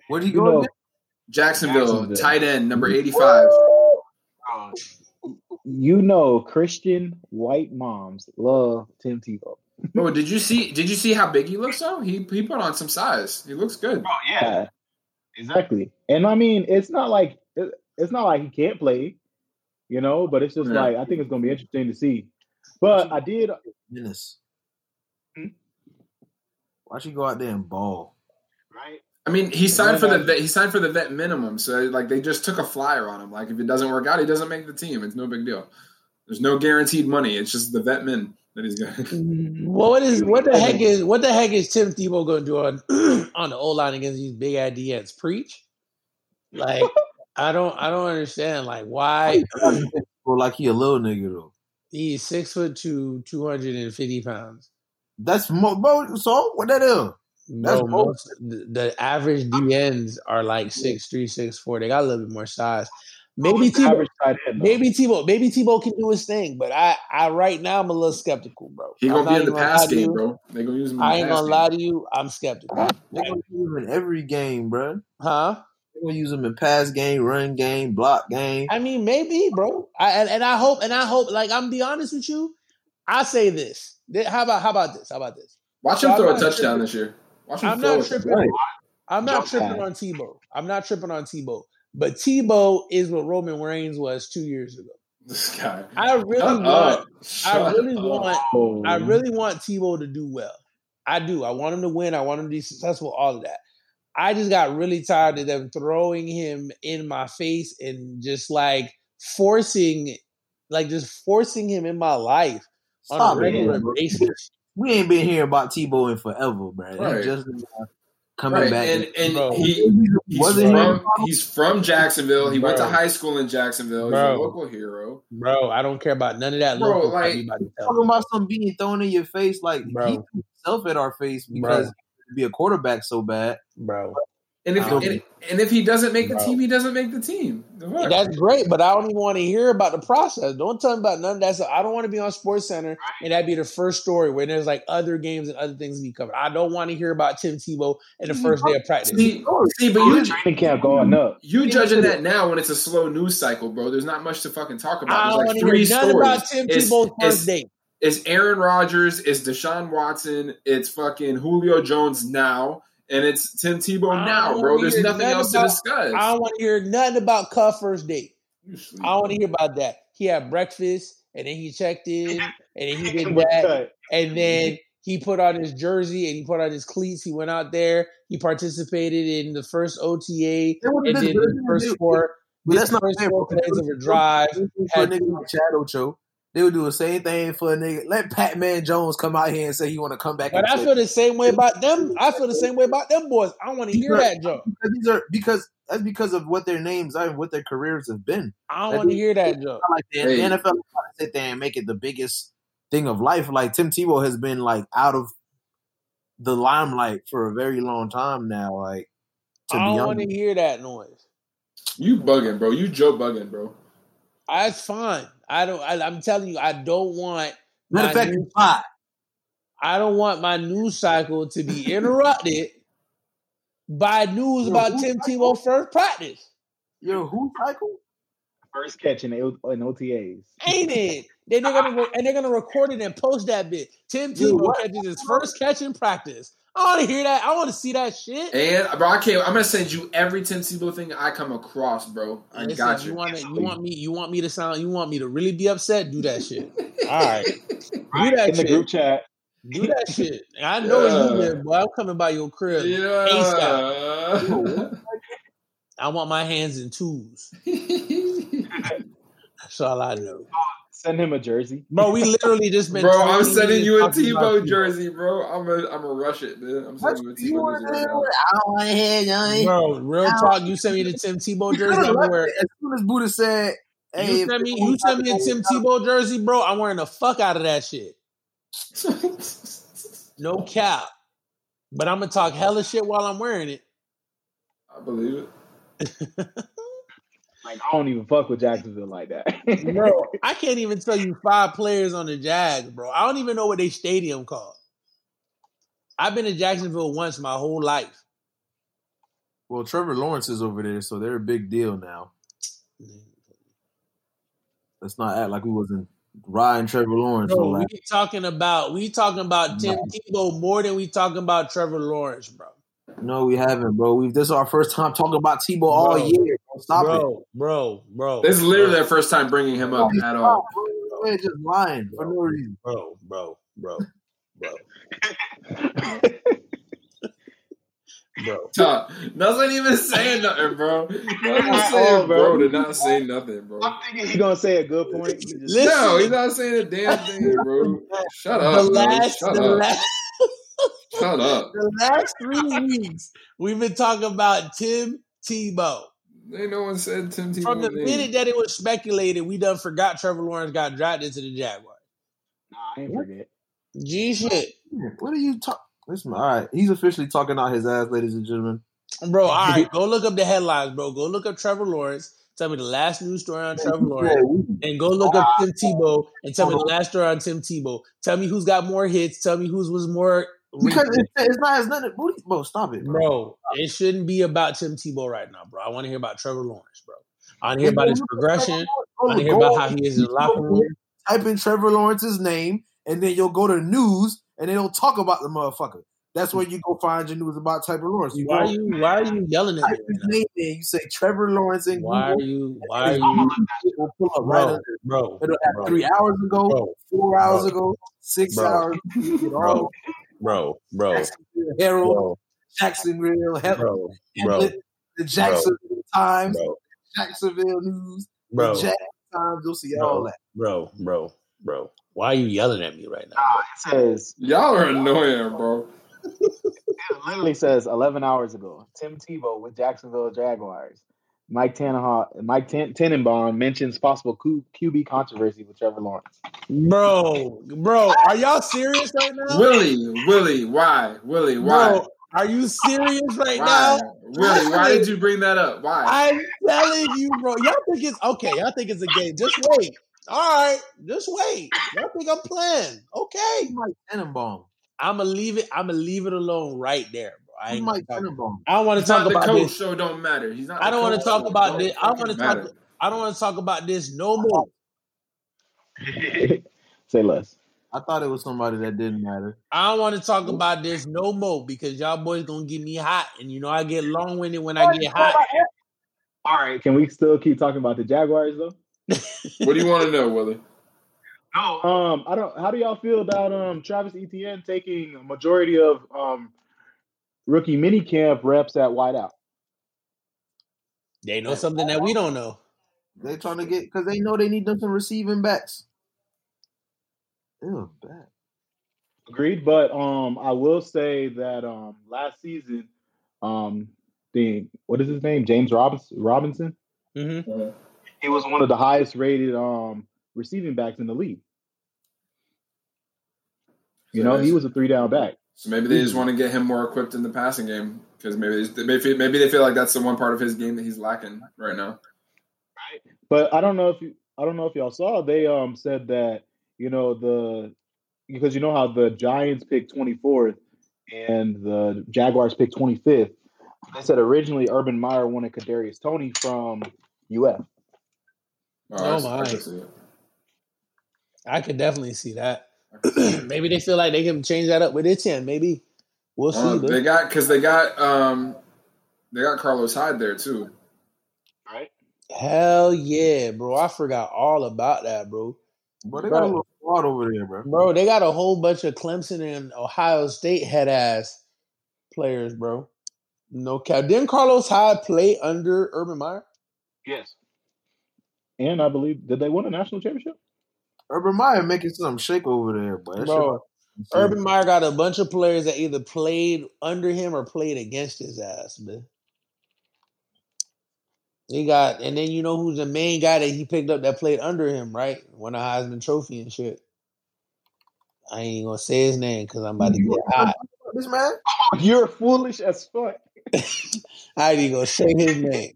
Where do you go? Jacksonville, tight end, number 85. You know, Christian white moms love Tim Tebow. Bro, did you see how big he looks though? He put on some size. He looks good. Oh yeah. Exactly. And I mean, it's not like he can't play, you know, but it's just like I think it's gonna be interesting to see. But I did Dennis. Why should you go out there and ball? Right? I mean, he signed for the vet minimum, so like they just took a flyer on him. Like if it doesn't work out, he doesn't make the team. It's no big deal. There's no guaranteed money, it's just the vet min. That he's got. Well, what the heck is Tim Tebow going to do on the O line against these big ideas? Preach, like I don't understand. Like why? Well, like he a little nigga though. He's 6'2", 250 pounds. That's more. Bro, so what that is? That's most. The average DNs are like 6'3", 6'4". They got a little bit more size. Maybe Tebow can do his thing, but I right now I'm a little skeptical, bro. He gonna be in the pass game, bro. They gonna use him. I ain't gonna lie to you, I'm skeptical. They gonna use him in every game, bro. Huh? They gonna use him in pass game, run game, block game. I mean, maybe, bro. I hope. Like I'm be honest with you, I say this. How about this? How about this? Watch him throw a touchdown this year. Watch him throw a touchdown. I'm not tripping on Tebow. But Tebow is what Roman Reigns was 2 years ago. This guy. I really want Tebow to do well. I do. I want him to win. I want him to be successful, all of that. I just got really tired of them throwing him in my face and just like forcing him in my life on a regular basis. We ain't been hearing about Tebow in forever, man. Right. Just coming right. back. And he's from Jacksonville. He went to high school in Jacksonville. He's a local hero. Bro, I don't care about none of that. Bro, like, talking about something being thrown in your face, like he threw himself at our face because he wanted to be a quarterback so bad. Bro. And if he doesn't make the team, he doesn't make the team. That's great, but I don't even want to hear about the process. Don't tell me about none of that stuff. I don't want to be on SportsCenter and that'd be the first story where there's like other games and other things to be covered. I don't want to hear about Tim Tebow in the first day of practice. See, but you training camp going up. You judging that now when it's a slow news cycle, bro. There's not much to fucking talk about. I don't want to hear nothing about Tim Tebow's first date. It's Aaron Rodgers. It's Deshaun Watson. It's fucking Julio Jones now. And it's Tim Tebow now, bro. There's nothing else to discuss. I don't want to hear nothing about Cuff first date. I don't want to hear about that. He had breakfast, and then he checked in, and then he did that. And then He put on his jersey and he put on his cleats. He went out there. He participated in the first OTA and did the first four. But that's not fair. Drive. For a nigga like Chad Ocho, they would do the same thing for a nigga. Let Pac-Man Jones come out here and say he want to come back. But I feel the same way about them. I feel the same way about them boys. I want to hear that joke. That's because of what their names are and what their careers have been. I don't want to hear that joke. Like the NFL trying to sit there and make it the biggest thing of life. Like Tim Tebow has been like out of the limelight for a very long time now. Like I don't want to hear that noise. You bugging, bro. You Joe bugging, bro. That's fine. I'm telling you, I don't want. Matter of fact, I don't want my news cycle to be interrupted by news about Tim Tebow's first practice. Yo, who cycle? First catch in OTAs. Ain't it? They're gonna record it and post that bit. Tim Tebow catches his first catch in practice. I want to hear that. I want to see that shit. And bro, I can't. I'm gonna send you every Tim Tebow thing I come across, bro. I listen, got you. You want me to sound? You want me to really be upset? Do that shit. All right. Do that in shit. The group chat. Do that shit. I know it's you, man, boy. I'm coming by your crib. Yeah. I want my hands in twos. That's all I know. Send him a jersey, bro. We literally just been. Bro, I'm sending you a Tebow jersey, bro. I'm a rush it, man. I'm sending you a Tebow jersey. Bro, real talk. You send me the Tim Tebow jersey. As soon as Buddha said, "Hey, you send me a Tim Tebow jersey, bro," I'm wearing the fuck out of that shit. No cap. But I'm gonna talk hella shit while I'm wearing it. I believe it. Like, I don't even fuck with Jacksonville like that. Bro, I can't even tell you 5 players on the Jags, bro. I don't even know what they stadium called. I've been to Jacksonville once my whole life. Well, Trevor Lawrence is over there, so they're a big deal now. Let's not act like we wasn't riding Trevor Lawrence. Bro, we talking about Tim Tebow more than we talking about Trevor Lawrence, bro. No, we haven't, bro. This is our first time talking about Tebow all year. Stop it. Bro. This is literally their first time bringing him up at all. They're just lying for no reason. Bro. Bro. Nothing even saying nothing, bro. To not say nothing, bro. I'm thinking he's going to say a good point. No, he's not saying a damn thing, bro. Shut up, Shut up. The last 3 weeks, we've been talking about Tim Tebow. Ain't no one said Tim Tebow. From the minute that it was speculated, we done forgot Trevor Lawrence got drafted to the Jaguars. Nah, I ain't forget. G shit. What are you talking? Listen, all right. He's officially talking out his ass, ladies and gentlemen. Bro, all right. Go look up the headlines, bro. Go look up Trevor Lawrence. Tell me the last news story on Trevor Lawrence. And go look up Tim Tebow and tell me the last story on Tim Tebow. Tell me who's got more hits. Tell me who's was more... Because it's nothing. Bro, stop it, bro. It shouldn't be about Tim Tebow right now, bro. I want to hear about Trevor Lawrence, bro. I want to hear about his progression. I want to hear about how he is in the locker room. Type in Trevor Lawrence's name, and then you'll go to news, and they don't talk about the motherfucker. That's where you go find your news about Trevor Lawrence. Why are you yelling at me? Right now? You say Trevor Lawrence and why Google, are you? Why are you? We'll pull up right under, bro. 3 hours ago, bro, 4 hours ago, 6 hours. Bro. Bro. Harold, Jacksonville, Herald, the Jacksonville Times, Jacksonville News, the Jack Times. You'll see all that. Bro. Why are you yelling at me right now? It says y'all are annoying, bro. It literally says 11 hours ago, Tim Tebow with Jacksonville Jaguars. Mike Tannenbaum mentions possible QB controversy with Trevor Lawrence. Bro, are y'all serious right now? Willie, why? Bro, are you serious right now? Willie, why did you bring that up? Why? I'm telling you, bro. Y'all think it's a game. Just wait. All right, just wait. Y'all think I'm playing. Okay. Mike Tannenbaum. I'm going to leave it alone right there. I don't want to talk about this. So don't matter. He's not. I don't want to talk about this. I don't want to talk about this no more. Say less. I thought it was somebody that didn't matter. I don't want to talk about this no more because y'all boys gonna get me hot, and you know I get long winded when I get hot. All right, can we still keep talking about the Jaguars though? What do you want to know, Willie? No. I don't. How do y'all feel about Travis Etienne taking a majority of rookie minicamp reps at wideout? They know something that we don't know. They're trying to get because they know they need them some receiving backs. Ew, bad. Agreed, but I will say that last season, what is his name? James Robinson. Mm-hmm. He was one of the highest rated receiving backs in the league. He was a 3-down back. So maybe they just want to get him more equipped in the passing game because maybe they feel like that's the one part of his game that he's lacking right now. Right, but I don't know if y'all saw they said that because you know how the Giants picked 24th and the Jaguars picked 25th. They said originally Urban Meyer wanted Kadarius Toney from UF. Oh my! I could definitely see that. Maybe they feel like they can change that up with Etienne. Maybe we'll see. They got Carlos Hyde there too. Right? Hell yeah, bro! I forgot all about that, bro. But they got a little squad over there, bro. Bro, they got a whole bunch of Clemson and Ohio State head ass players, bro. No cap. Didn't Carlos Hyde play under Urban Meyer? Yes. And I believe, did they win a national championship? Urban Meyer making some shake over there, bro. Urban Meyer got a bunch of players that either played under him or played against his ass, man. And then you know who's the main guy that he picked up that played under him, right? Won a Heisman Trophy and shit. I ain't gonna say his name because I'm about to get hot. This man? You're foolish as fuck. I ain't gonna say his name.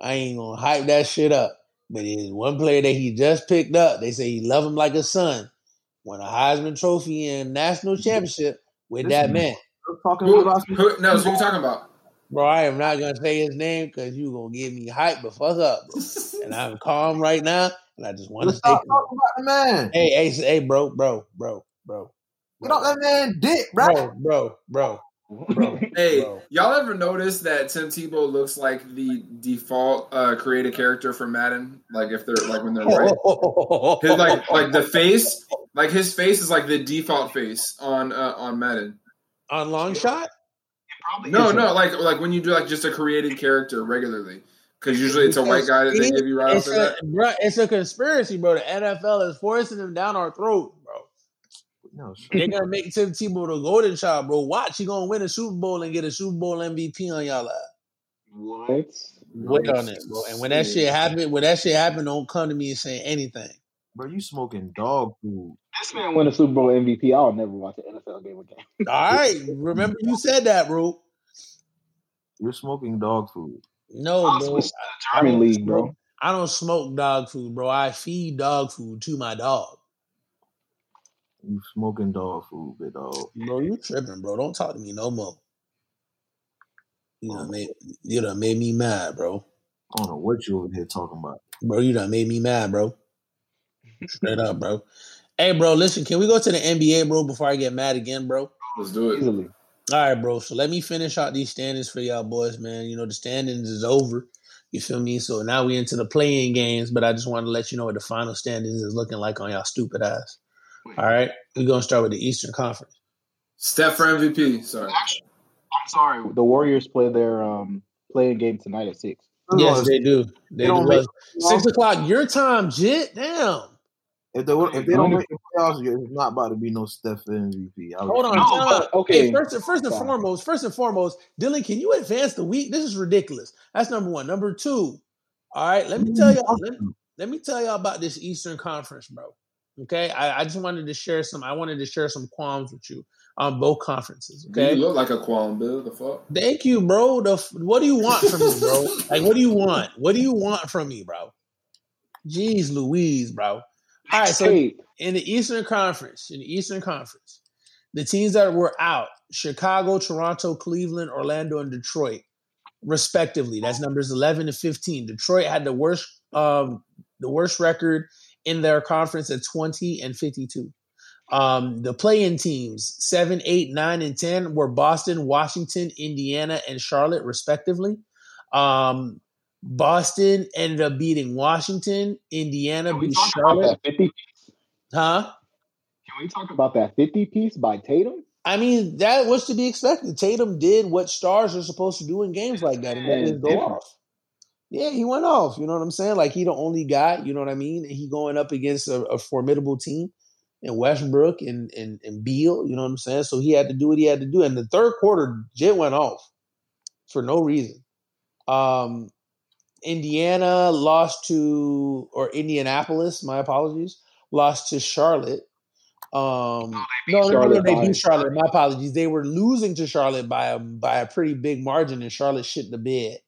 I ain't gonna hype that shit up. But there's one player that he just picked up. They say he love him like a son. Won a Heisman Trophy and national championship with this that man. Who are you talking about? Bro, I am not going to say his name because you're going to give me hype, but fuck up, bro. And I'm calm right now, and I just want to stop talking about the man. Hey, bro. Get off that man dick, bro. Bro. Hey, bro. Y'all ever notice that Tim Tebow looks like the default create a character for Madden? Like if they're like when they're right, his, like the face, like his face is like the default face on Madden. On long shot. No, like when you do like just a created character regularly, because usually it's a white guy that they give you right after that. Bro, it's a conspiracy, bro. The NFL is forcing them down our throat, bro. No, sure. They're gonna make Tim Tebow the golden child, bro. Watch, he gonna win a Super Bowl and get a Super Bowl MVP on y'all. What? Wait on it, bro. And when that shit happened, don't come to me and say anything. Bro, you smoking dog food. This man won a Super Bowl MVP. I'll never watch an NFL game again. All right. Remember you said that, bro. You're smoking dog food. No, bro. German league, bro. I don't smoke dog food, bro. I feed dog food to my dog. You smoking dog food, big dog. Bro, you tripping, bro. Don't talk to me no more. You done made me mad, bro. I don't know what you over here talking about. Bro, you done made me mad, bro. Straight up, bro. Hey, bro, listen, can we go to the NBA, bro, before I get mad again, bro? Let's do it. All right, bro. So let me finish out these standings for y'all boys, man. You know, the standings is over. You feel me? So now we into the play-in games, but I just wanted to let you know what the final standings is looking like on y'all stupid ass. All right? We're going to start with the Eastern Conference. Steph for MVP. Sorry. I'm sorry. The Warriors play their play-in game tonight at 6. Yes, they do. They do. 6 o'clock your time, Jit. Damn. If they don't make the playoffs, it's not about to be no Steph MVP. Hold on. Okay. Hey, first and foremost, Dylan, can you advance the week? This is ridiculous. That's number one. Number two, all right, let me tell y'all about this Eastern Conference, bro. Okay? I just wanted to share some qualms with you on both conferences, okay? You look like a qualm, Bill. The fuck? Thank you, bro. What do you want from me, bro? Like, what do you want? What do you want from me, bro? Jeez Louise, bro. All right, so in the Eastern Conference, the teams that were out, Chicago, Toronto, Cleveland, Orlando, and Detroit, respectively. That's numbers 11 and 15. Detroit had the worst record in their conference at 20 and 52. The play-in teams, 7, 8, 9, and 10, were Boston, Washington, Indiana, and Charlotte, respectively. Boston ended up beating Washington. Indiana beat Charlotte. Huh? Can we talk about that 50 piece by Tatum? I mean, that was to be expected. Tatum did what stars are supposed to do in games like that, and that is go off. Yeah, he went off. You know what I'm saying? Like, he the only guy, you know what I mean? And he going up against a formidable team in Westbrook and Beal, you know what I'm saying? So he had to do what he had to do. And the third quarter, Jit went off for no reason. Indiana lost to, or Indianapolis, my apologies, lost to Charlotte. They beat Charlotte. My apologies. They were losing to Charlotte by a pretty big margin, and Charlotte shit in the bed.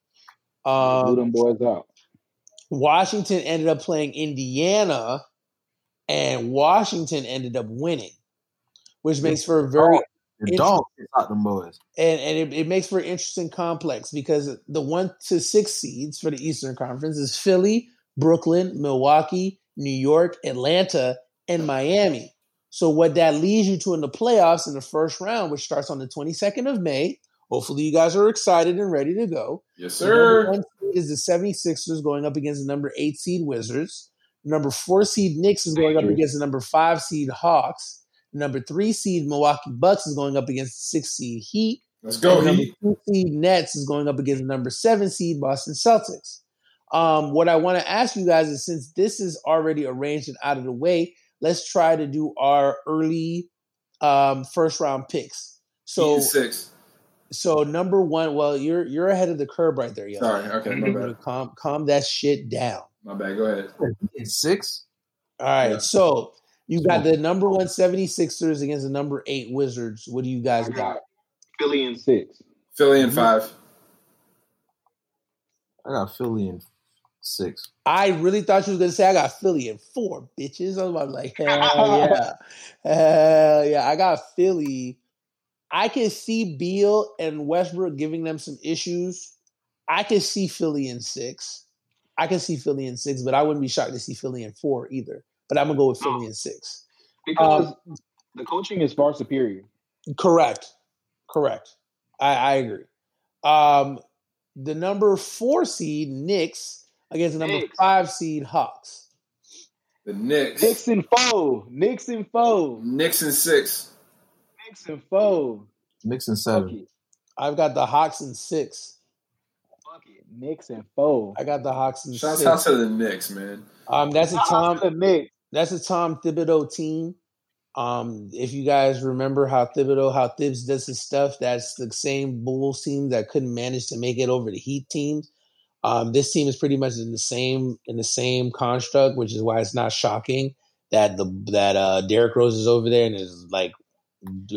Blew them boys out. Washington ended up playing Indiana, and Washington ended up winning, which makes for a very interesting, out them boys. And it makes for an interesting complex, because the 1 to 6 seeds for the Eastern Conference is Philly, Brooklyn, Milwaukee, New York, Atlanta, and Miami. So what that leads you to in the playoffs in the first round, which starts on the 22nd of May. Hopefully you guys are excited and ready to go. Yes, sir. Number 1 seed is the 76ers going up against the number 8 seed Wizards. Number 4 seed Knicks is going up against the number 5 seed Hawks. Number 3 seed Milwaukee Bucks is going up against the 6 seed Heat. Let's go, and Heat. Number 2 seed Nets is going up against the number 7 seed Boston Celtics. What I want to ask you guys is, since this is already arranged and out of the way, let's try to do our early first round picks. So 6. So number 1, well, you're ahead of the curb right there, yo. Sorry, okay, my bad. Calm that shit down. My bad. Go ahead. It's 6. All right. Yeah. So you got the number 1 76ers against the number 8 Wizards. What do you guys got? Philly in 6. Philly in 5. I got Philly in 6. I really thought you was gonna say I got Philly in 4, bitches. I was like, hell yeah, hell yeah. I got Philly. I can see Beal and Westbrook giving them some issues. I can see Philly in 6. I can see Philly in 6, but I wouldn't be shocked to see Philly in 4 either. But I'm gonna go with Philly in 6 because the coaching is far superior. Correct. I agree. The number 4 seed Knicks against the number 5 seed Hawks. The Knicks. Knicks in 4. Knicks in 6. Knicks in 4. Knicks in 7. Bucky. I've got the Hawks in 6. Bucky. Knicks in 4. I got the Hawks in 6. Shout out to the Knicks, man. That's a Tom Thibodeau team. If you guys remember how Thibs does his stuff, that's the same Bulls team that couldn't manage to make it over the Heat teams. This team is pretty much in the same construct, which is why it's not shocking that that Derrick Rose is over there and is like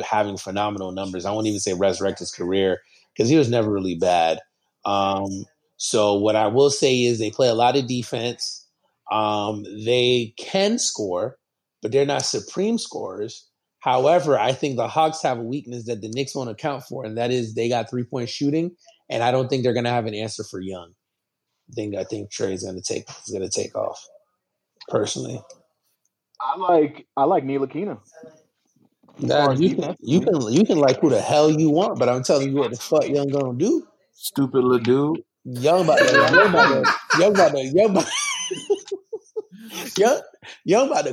having phenomenal numbers. I won't even say resurrect his career, because he was never really bad. So what I will say is they play a lot of defense. They can score, but they're not supreme scorers. However, I think the Hawks have a weakness that the Knicks won't account for, and that is they got 3-point shooting, and I don't think they're going to have an answer for Young. I think Trey's going to take off. Personally, I like Neal Akina. Nah, you can like who the hell you want, but I'm telling you what the fuck Young gonna do. Stupid little dude. Young about to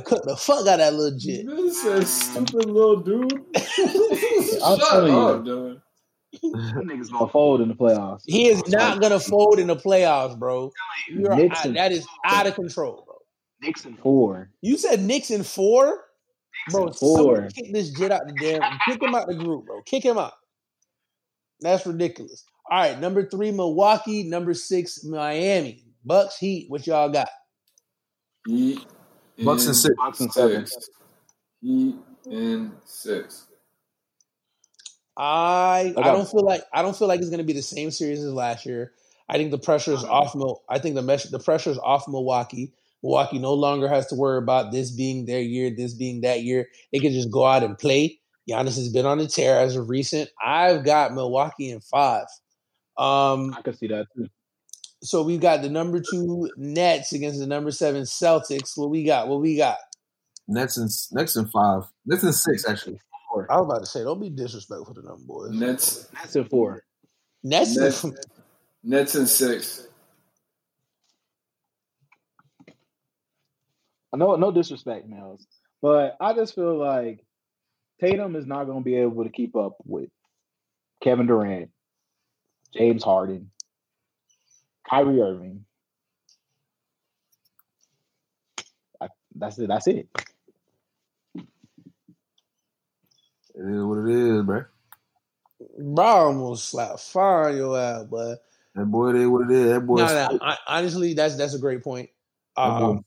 cook the fuck out of that little jit. This is a stupid little dude. I'm telling you, that nigga's gonna fold in the playoffs. He is not gonna fold in the playoffs, bro. That is out of control, bro. Knicks in 4. You said Knicks in 4, bro. Someone kick this jit out the damn. Kick him out the group, bro. Kick him out. That's ridiculous. All right, number 3, Milwaukee. Number 6, Miami. Bucks, Heat. What y'all got? Heat Bucks and 6. Bucks and 7. Heat and 6. I don't feel like it's going to be the same series as last year. I think the pressure is off. I think the pressure is off Milwaukee. Milwaukee no longer has to worry about this being their year, this being that year. They can just go out and play. Giannis has been on the tear as of recent. I've got Milwaukee in 5. I can see that too. So we've got the number 2 Nets against the number 7 Celtics. What we got? Nets in 5. Nets in 6, actually. 4. I was about to say, don't be disrespectful to them boys. Nets in 4. Nets in 6. No disrespect, Miles. But I just feel like Tatum is not going to be able to keep up with Kevin Durant, James Harden, Kyrie Irving. That's it. That's it. It is what it is, bro. Bro, I almost slapped fire on your ass, bro. That boy, it is what it is. That boy. No. Honestly, that's a great point. I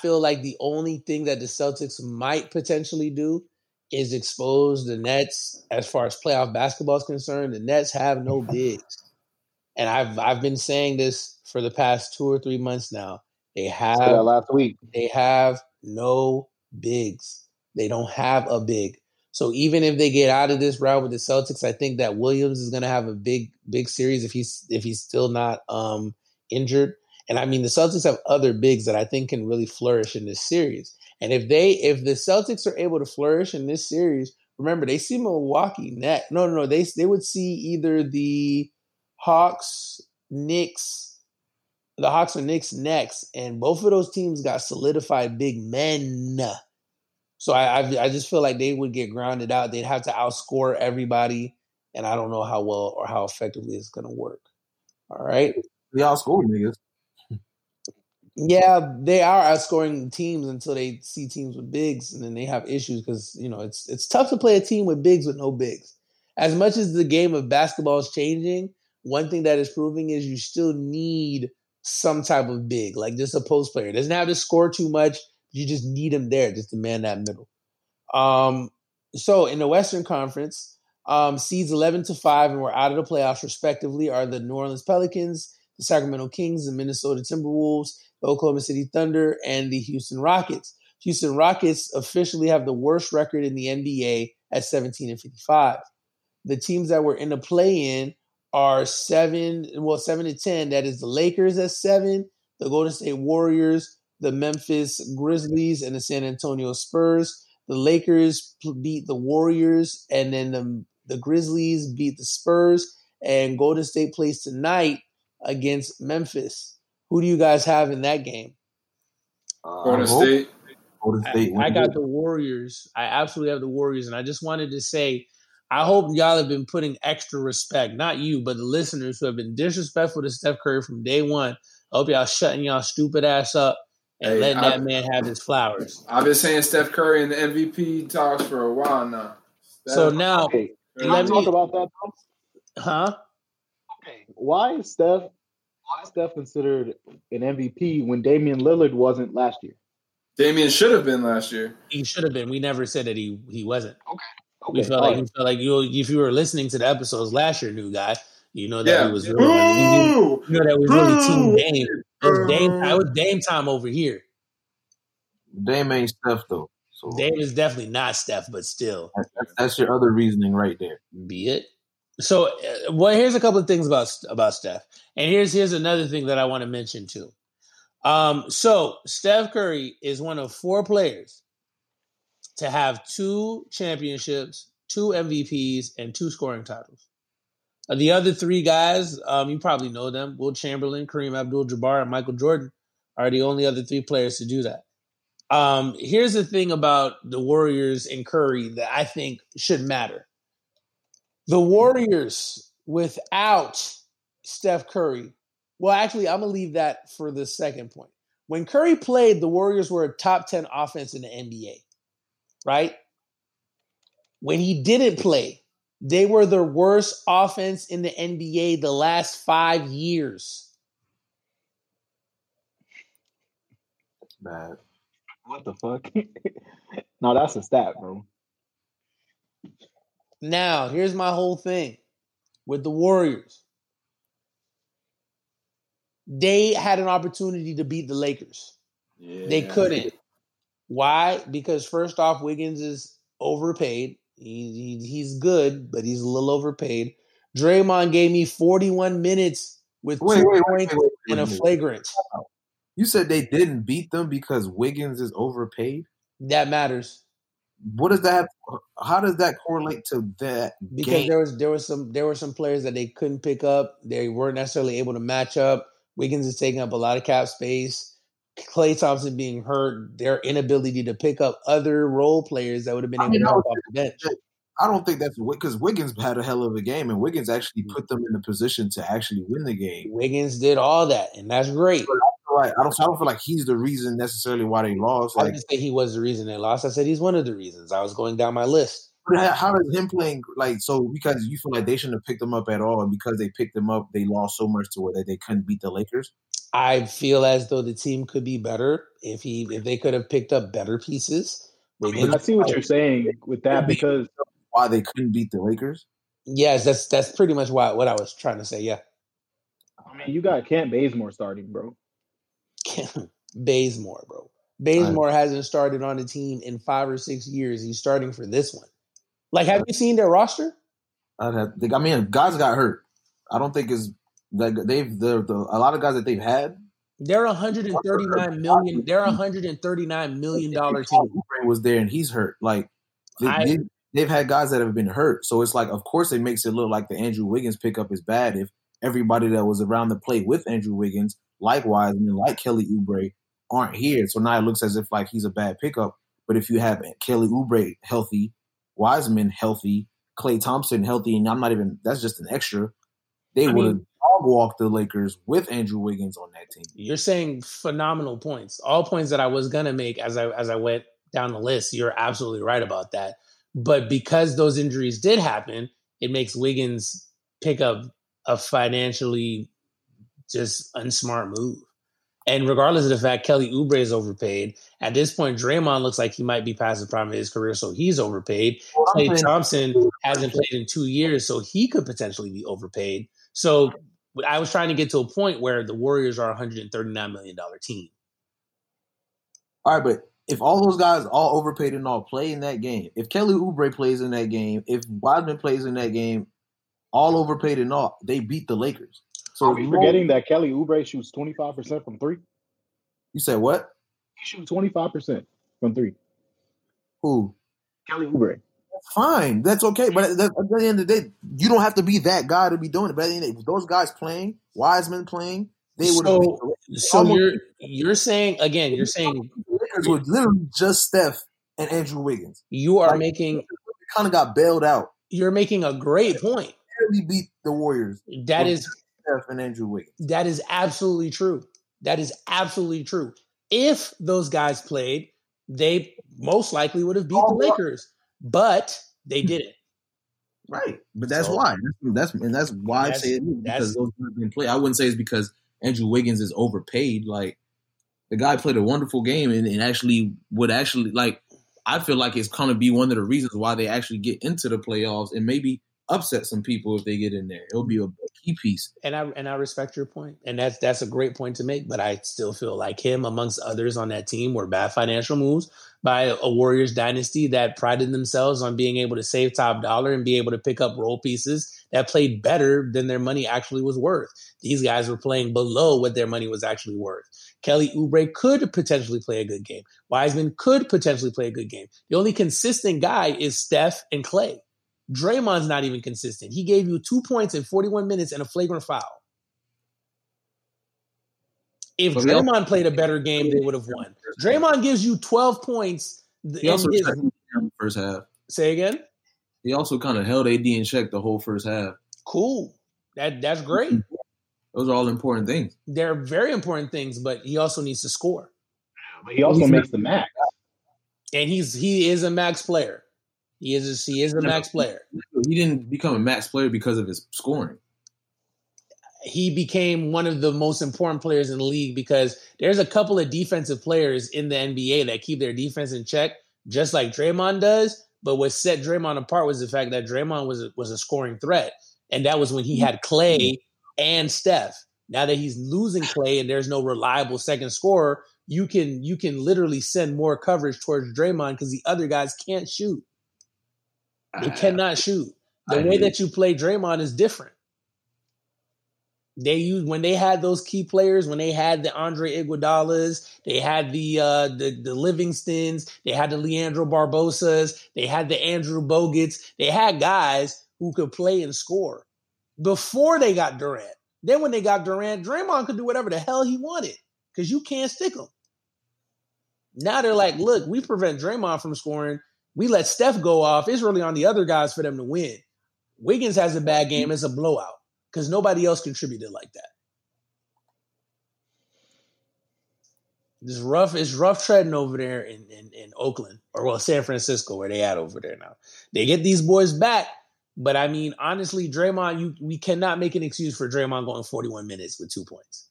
feel like the only thing that the Celtics might potentially do is expose the Nets as far as playoff basketball is concerned. The Nets have no bigs, and I've been saying this for the past 2 or 3 months now. They have last week. They have no bigs. They don't have a big. So even if they get out of this round with the Celtics, I think that Williams is going to have a big series if he's still not injured. And I mean, the Celtics have other bigs that I think can really flourish in this series. And if the Celtics are able to flourish in this series, remember they see Milwaukee next. No, they would see either the Hawks or Knicks next, and both of those teams got solidified big men. So I just feel like they would get grounded out. They'd have to outscore everybody, and I don't know how well or how effectively it's going to work. All right, they outscore niggas. Yeah, they are outscoring teams until they see teams with bigs, and then they have issues because it's tough to play a team with bigs with no bigs. As much as the game of basketball is changing, one thing that is proving is you still need some type of big, like just a post player. Doesn't have to score too much. You just need him there, just to man that middle. So in the Western Conference, seeds 11-5 and we're out of the playoffs respectively are the New Orleans Pelicans, the Sacramento Kings, the Minnesota Timberwolves, the Oklahoma City Thunder, and the Houston Rockets. Houston Rockets officially have the worst record in the NBA at 17-55. The teams that were in the play-in are 7-10. That is the Lakers at 7, the Golden State Warriors, the Memphis Grizzlies, and the San Antonio Spurs. The Lakers beat the Warriors, and then the Grizzlies beat the Spurs, and Golden State plays tonight against Memphis. Who do you guys have in that game? Golden State. I got the Warriors. I absolutely have the Warriors, and I just wanted to say, I hope y'all have been putting extra respect, not you, but the listeners who have been disrespectful to Steph Curry from day one. I hope y'all shutting y'all stupid ass up and letting that man have his flowers. I've been saying Steph Curry in the MVP talks for a while now. Let me talk about that. Huh? Okay. Why is Steph considered an MVP when Damian Lillard wasn't last year? Damian should have been last year. He should have been. We never said that he wasn't. Okay. We felt like if you were listening to the episodes last year, new guy, you know that he was really, really team Dame. It was Dame time over here. Dame ain't Steph though. So Dame is definitely not Steph, but still, that's your other reasoning right there. Be it. So, here's a couple of things about Steph, and here's another thing that I want to mention too. So Steph Curry is one of 4 players to have 2 championships, 2 MVPs, and 2 scoring titles. The other 3 guys, you probably know them. Will Chamberlain, Kareem Abdul-Jabbar, and Michael Jordan are the only other 3 players to do that. Here's the thing about the Warriors and Curry that I think should matter. The Warriors without Steph Curry. Well, actually, I'm going to leave that for the second point. When Curry played, the Warriors were a top 10 offense in the NBA. Right? When he didn't play, they were the worst offense in the NBA the last 5 years. Man, what the fuck? No, that's a stat, bro. Now, here's my whole thing with the Warriors. They had an opportunity to beat the Lakers. Yeah. They couldn't. Why? Because first off, Wiggins is overpaid. He's good, but he's a little overpaid. Draymond gave me 41 minutes with 2 points and a flagrant. You said they didn't beat them because Wiggins is overpaid? That matters. How does that correlate to that? Because game? there were some players that they couldn't pick up. They weren't necessarily able to match up. Wiggins is taking up a lot of cap space. Klay Thompson being hurt, their inability to pick up other role players that would have been able to help off the bench. I don't think that's because Wiggins had a hell of a game, and Wiggins actually put them in the position to actually win the game. Wiggins did all that, and that's great. I don't feel like he's the reason necessarily why they lost. I didn't say he was the reason they lost. I said he's one of the reasons. I was going down my list. But how is him playing because you feel like they shouldn't have picked him up at all, and because they picked him up, they lost so much to where that they couldn't beat the Lakers? I feel as though the team could be better if they could have picked up better pieces. I see what you're saying with that because why they couldn't beat the Lakers? Yes, that's pretty much what I was trying to say, yeah. I mean, you got Kent Bazemore starting, bro. Bazemore hasn't started on the team in 5 or 6 years. He's starting for this one. Like, have you seen their roster? Guys got hurt. I don't think it's like a lot of guys that they've had. They're $139 million. They're $139 million team. Was there and he's hurt. Like they've had guys that have been hurt. So it's like, of course, it makes it look like the Andrew Wiggins pickup is bad if everybody that was around the play with Andrew Wiggins, likewise, and like Kelly Oubre, aren't here. So now it looks as if like he's a bad pickup. But if you have Kelly Oubre healthy, Wiseman healthy, Klay Thompson healthy, and that's just an extra. They would have dog walked the Lakers with Andrew Wiggins on that team. You're saying phenomenal points. All points that I was gonna make as I went down the list. You're absolutely right about that. But because those injuries did happen, it makes Wiggins pick up a financially just unsmart move. And regardless of the fact Kelly Oubre is overpaid, at this point, Draymond looks like he might be past the prime of his career, so he's overpaid. Klay Thompson hasn't played in 2 years, so he could potentially be overpaid. So I was trying to get to a point where the Warriors are a $139 million team. All right, but if all those guys all overpaid and all play in that game, if Kelly Oubre plays in that game, if Wiseman plays in that game, all overpaid and all, they beat the Lakers. So are we forgetting that Kelly Oubre shoots 25% from three? You said what? He shoots 25% from three. Who? Kelly Oubre. Fine, that's okay. But at the end of the day, you don't have to be that guy to be doing it. But at the end of the day, those guys playing, Wiseman playing, they would. So you're saying again? You're saying Lakers were literally just Steph and Andrew Wiggins. You are making kind of got bailed out. You're making a great point. They beat the Warriors. That is Steph and Andrew Wiggins. That is absolutely true. If those guys played, they most likely would have beat the Lakers. But they did it. Right. But that's why. That's why I say it. Because those guys didn't play. I wouldn't say it's because Andrew Wiggins is overpaid. Like, the guy played a wonderful game and actually would actually, like, I feel like it's going to be one of the reasons why they actually get into the playoffs and maybe upset some people if they get in there. It'll be a key piece. And I respect your point. And that's a great point to make. But I still feel like him, amongst others on that team, were bad financial moves by a Warriors dynasty that prided themselves on being able to save top dollar and be able to pick up role pieces that played better than their money actually was worth. These guys were playing below what their money was actually worth. Kelly Oubre could potentially play a good game. Wiseman could potentially play a good game. The only consistent guy is Steph and Klay. Draymond's not even consistent. He gave you 2 points in 41 minutes and a flagrant foul. If Draymond played a better game, they would have won. Draymond gives you 12 points. He also held AD in the first half. Say again? He also kind of held AD in check the whole first half. Cool. That's great. Those are all important things. They're very important things, but he also needs to score. But he also makes the max. And he is a max player. He is a max player. He didn't become a max player because of his scoring. He became one of the most important players in the league because there's a couple of defensive players in the NBA that keep their defense in check, just like Draymond does. But what set Draymond apart was the fact that Draymond was a scoring threat. And that was when he had Klay and Steph. Now that he's losing Klay and there's no reliable second scorer, you can literally send more coverage towards Draymond because the other guys can't shoot. They cannot shoot. The way that you play Draymond is different. They used when they had those key players, when they had the Andre Iguodalas, they had the Livingstons, they had the Leandro Barbosas, they had the Andrew Bogut's. They had guys who could play and score before they got Durant. Then when they got Durant, Draymond could do whatever the hell he wanted because you can't stick him. Now they're like, look, we prevent Draymond from scoring. We let Steph go off. It's really on the other guys for them to win. Wiggins has a bad game. It's a blowout because nobody else contributed like that. It's rough treading over there in Oakland, or well, San Francisco, where they at over there now. They get these boys back. But I mean, honestly, Draymond, we cannot make an excuse for Draymond going 41 minutes with 2 points.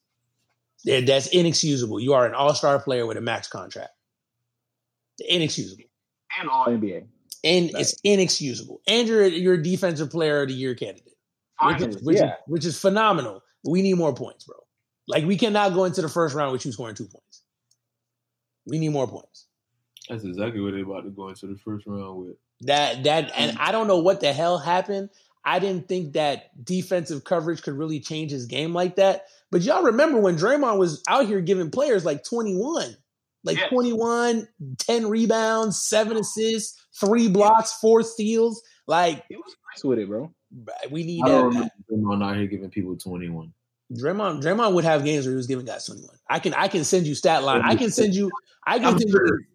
That's inexcusable. You are an all-star player with a max contract. Inexcusable. And all NBA. And right. It's inexcusable. And you're a defensive player of the year candidate, which is phenomenal. We need more points, bro. Like, we cannot go into the first round with you scoring 2 points. We need more points. That's exactly what they're about to go into the first round with. And I don't know what the hell happened. I didn't think that defensive coverage could really change his game like that. But y'all remember when Draymond was out here giving players like 21. 10 rebounds, 7 assists, 3 blocks, 4 steals. Like, it was nice with it, bro. We need that. Draymond out here giving people 21. Draymond would have games where he was giving guys 21. I can send you stat line. I can send you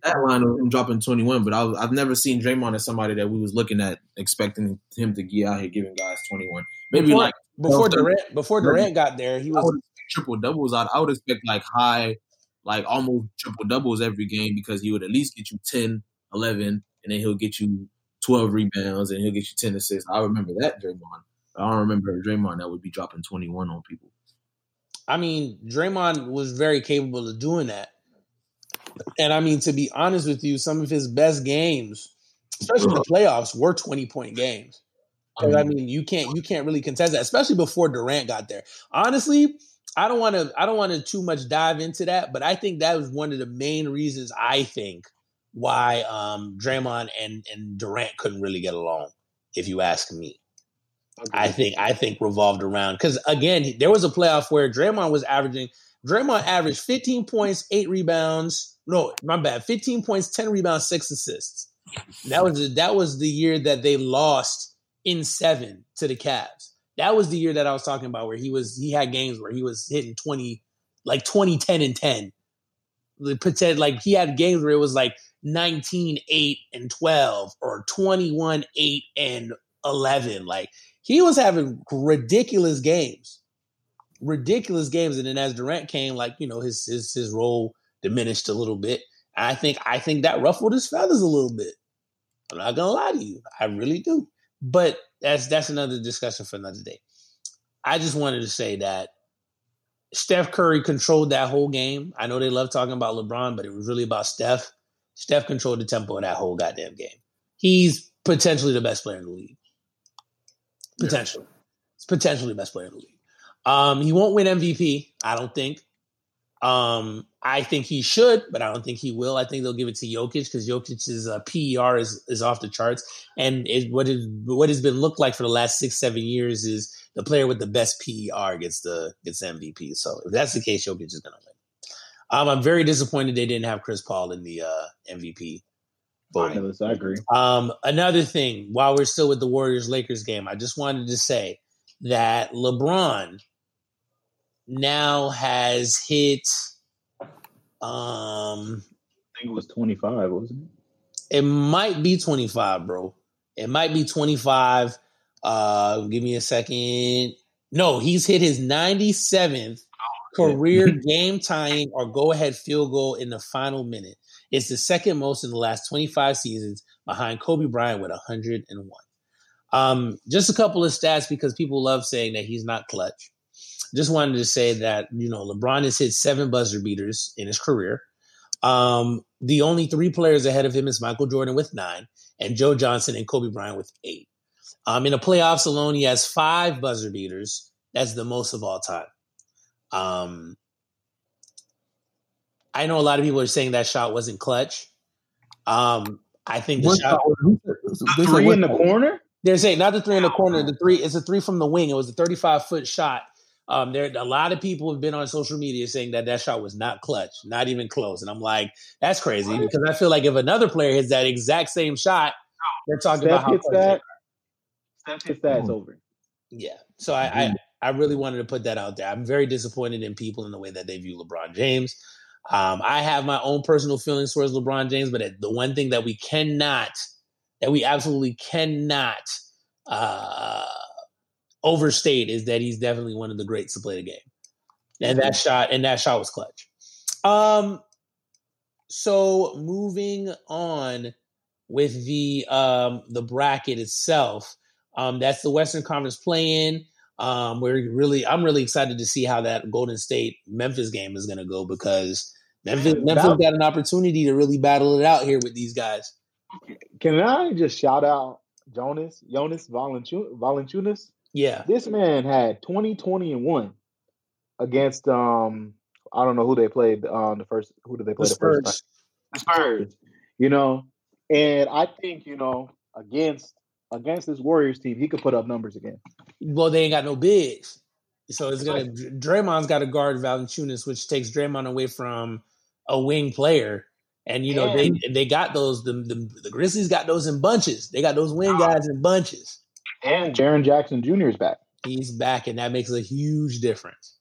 stat line of him dropping 21, but I've never seen Draymond as somebody that we was looking at expecting him to get out here giving guys 21. Maybe before Durant got there, he was triple doubles. I would expect almost triple doubles every game because he would at least get you 10, 11, and then he'll get you 12 rebounds and he'll get you 10 assists. I remember that Draymond. I don't remember Draymond that would be dropping 21 on people. I mean, Draymond was very capable of doing that. And I mean, to be honest with you, some of his best games, especially in the playoffs, were 20-point games. I mean, you can't really contest that, especially before Durant got there. Honestly, I don't want to too much dive into that, but I think that was one of the main reasons why Draymond and Durant couldn't really get along, if you ask me. Okay. I think revolved around because again, there was a playoff where Draymond averaged 15 points, 8 rebounds. No, my bad. 15 points, 10 rebounds, 6 assists. That was the year that they lost in 7 to the Cavs. That was the year that I was talking about where he had games where he was hitting 20, 10 and 10. Like he had games where it was like 19, 8 and 12 or 21, 8 and 11. Like he was having ridiculous games. And then as Durant came, like, you know, his role diminished a little bit. And I think that ruffled his feathers a little bit. I'm not going to lie to you. I really do. But that's another discussion for another day. I just wanted to say that Steph Curry controlled that whole game. I know they love talking about LeBron, but it was really about Steph. Steph controlled the tempo of that whole goddamn game. He's potentially the best player in the league. Potentially. Yeah. He's potentially the best player in the league. He won't win MVP, I don't think. I think he should, but I don't think he will. I think they'll give it to Jokic because Jokic's PER is off the charts. And what has been looked like for the last 6-7 years is the player with the best PER gets the MVP. So if that's the case, Jokic is going to win. I'm very disappointed they didn't have Chris Paul in the MVP voting. I agree. Another thing, while we're still with the Warriors-Lakers game, I just wanted to say that LeBron now has hit I think it was 25, wasn't it? It might be 25, bro. It might be 25. Give me a second. No, he's hit his 97th career game-tying or go-ahead field goal in the final minute. It's the second most in the last 25 seasons behind Kobe Bryant with 101. Just a couple of stats because people love saying that he's not clutch. Just wanted to say that, you know, LeBron has hit 7 buzzer beaters in his career. The only 3 players ahead of him is Michael Jordan with 9 and Joe Johnson and Kobe Bryant with 8. In the playoffs alone, he has 5 buzzer beaters. That's the most of all time. I know a lot of people are saying that shot wasn't clutch. I think the shot was 3 in the corner. They're saying not the 3 in the corner. The 3 is a 3 from the wing. It was a 35-foot shot. There a lot of people have been on social media saying that shot was not clutch, not even close. And I'm like, that's crazy because I feel like if another player hits that exact same shot, they're talking about how clutch. Steph hits that, it's over. Yeah. So I really wanted to put that out there. I'm very disappointed in people in the way that they view LeBron James. I have my own personal feelings towards LeBron James, but the one thing that we cannot, that we absolutely cannot overstate is that he's definitely one of the greats to play the game. And that shot was clutch. So moving on with the bracket itself, that's the Western Conference play-in. I'm really excited to see how that Golden State Memphis game is going to go, because Memphis got an opportunity to really battle it out here with these guys. Can I just shout out Jonas Valanciunas? Yeah, this man had 20-20-1 against I don't know who they played the first. Who did they play the Spurs. First time? The Spurs. You know, and I think against this Warriors team, he could put up numbers again. Well, they ain't got no bigs, so it's gonna. Draymond's got to guard Valanciunas, which takes Draymond away from a wing player. And they got those. The Grizzlies got those in bunches. They got those wing guys in bunches. And Jaren Jackson Jr. is back. He's back, and that makes a huge difference.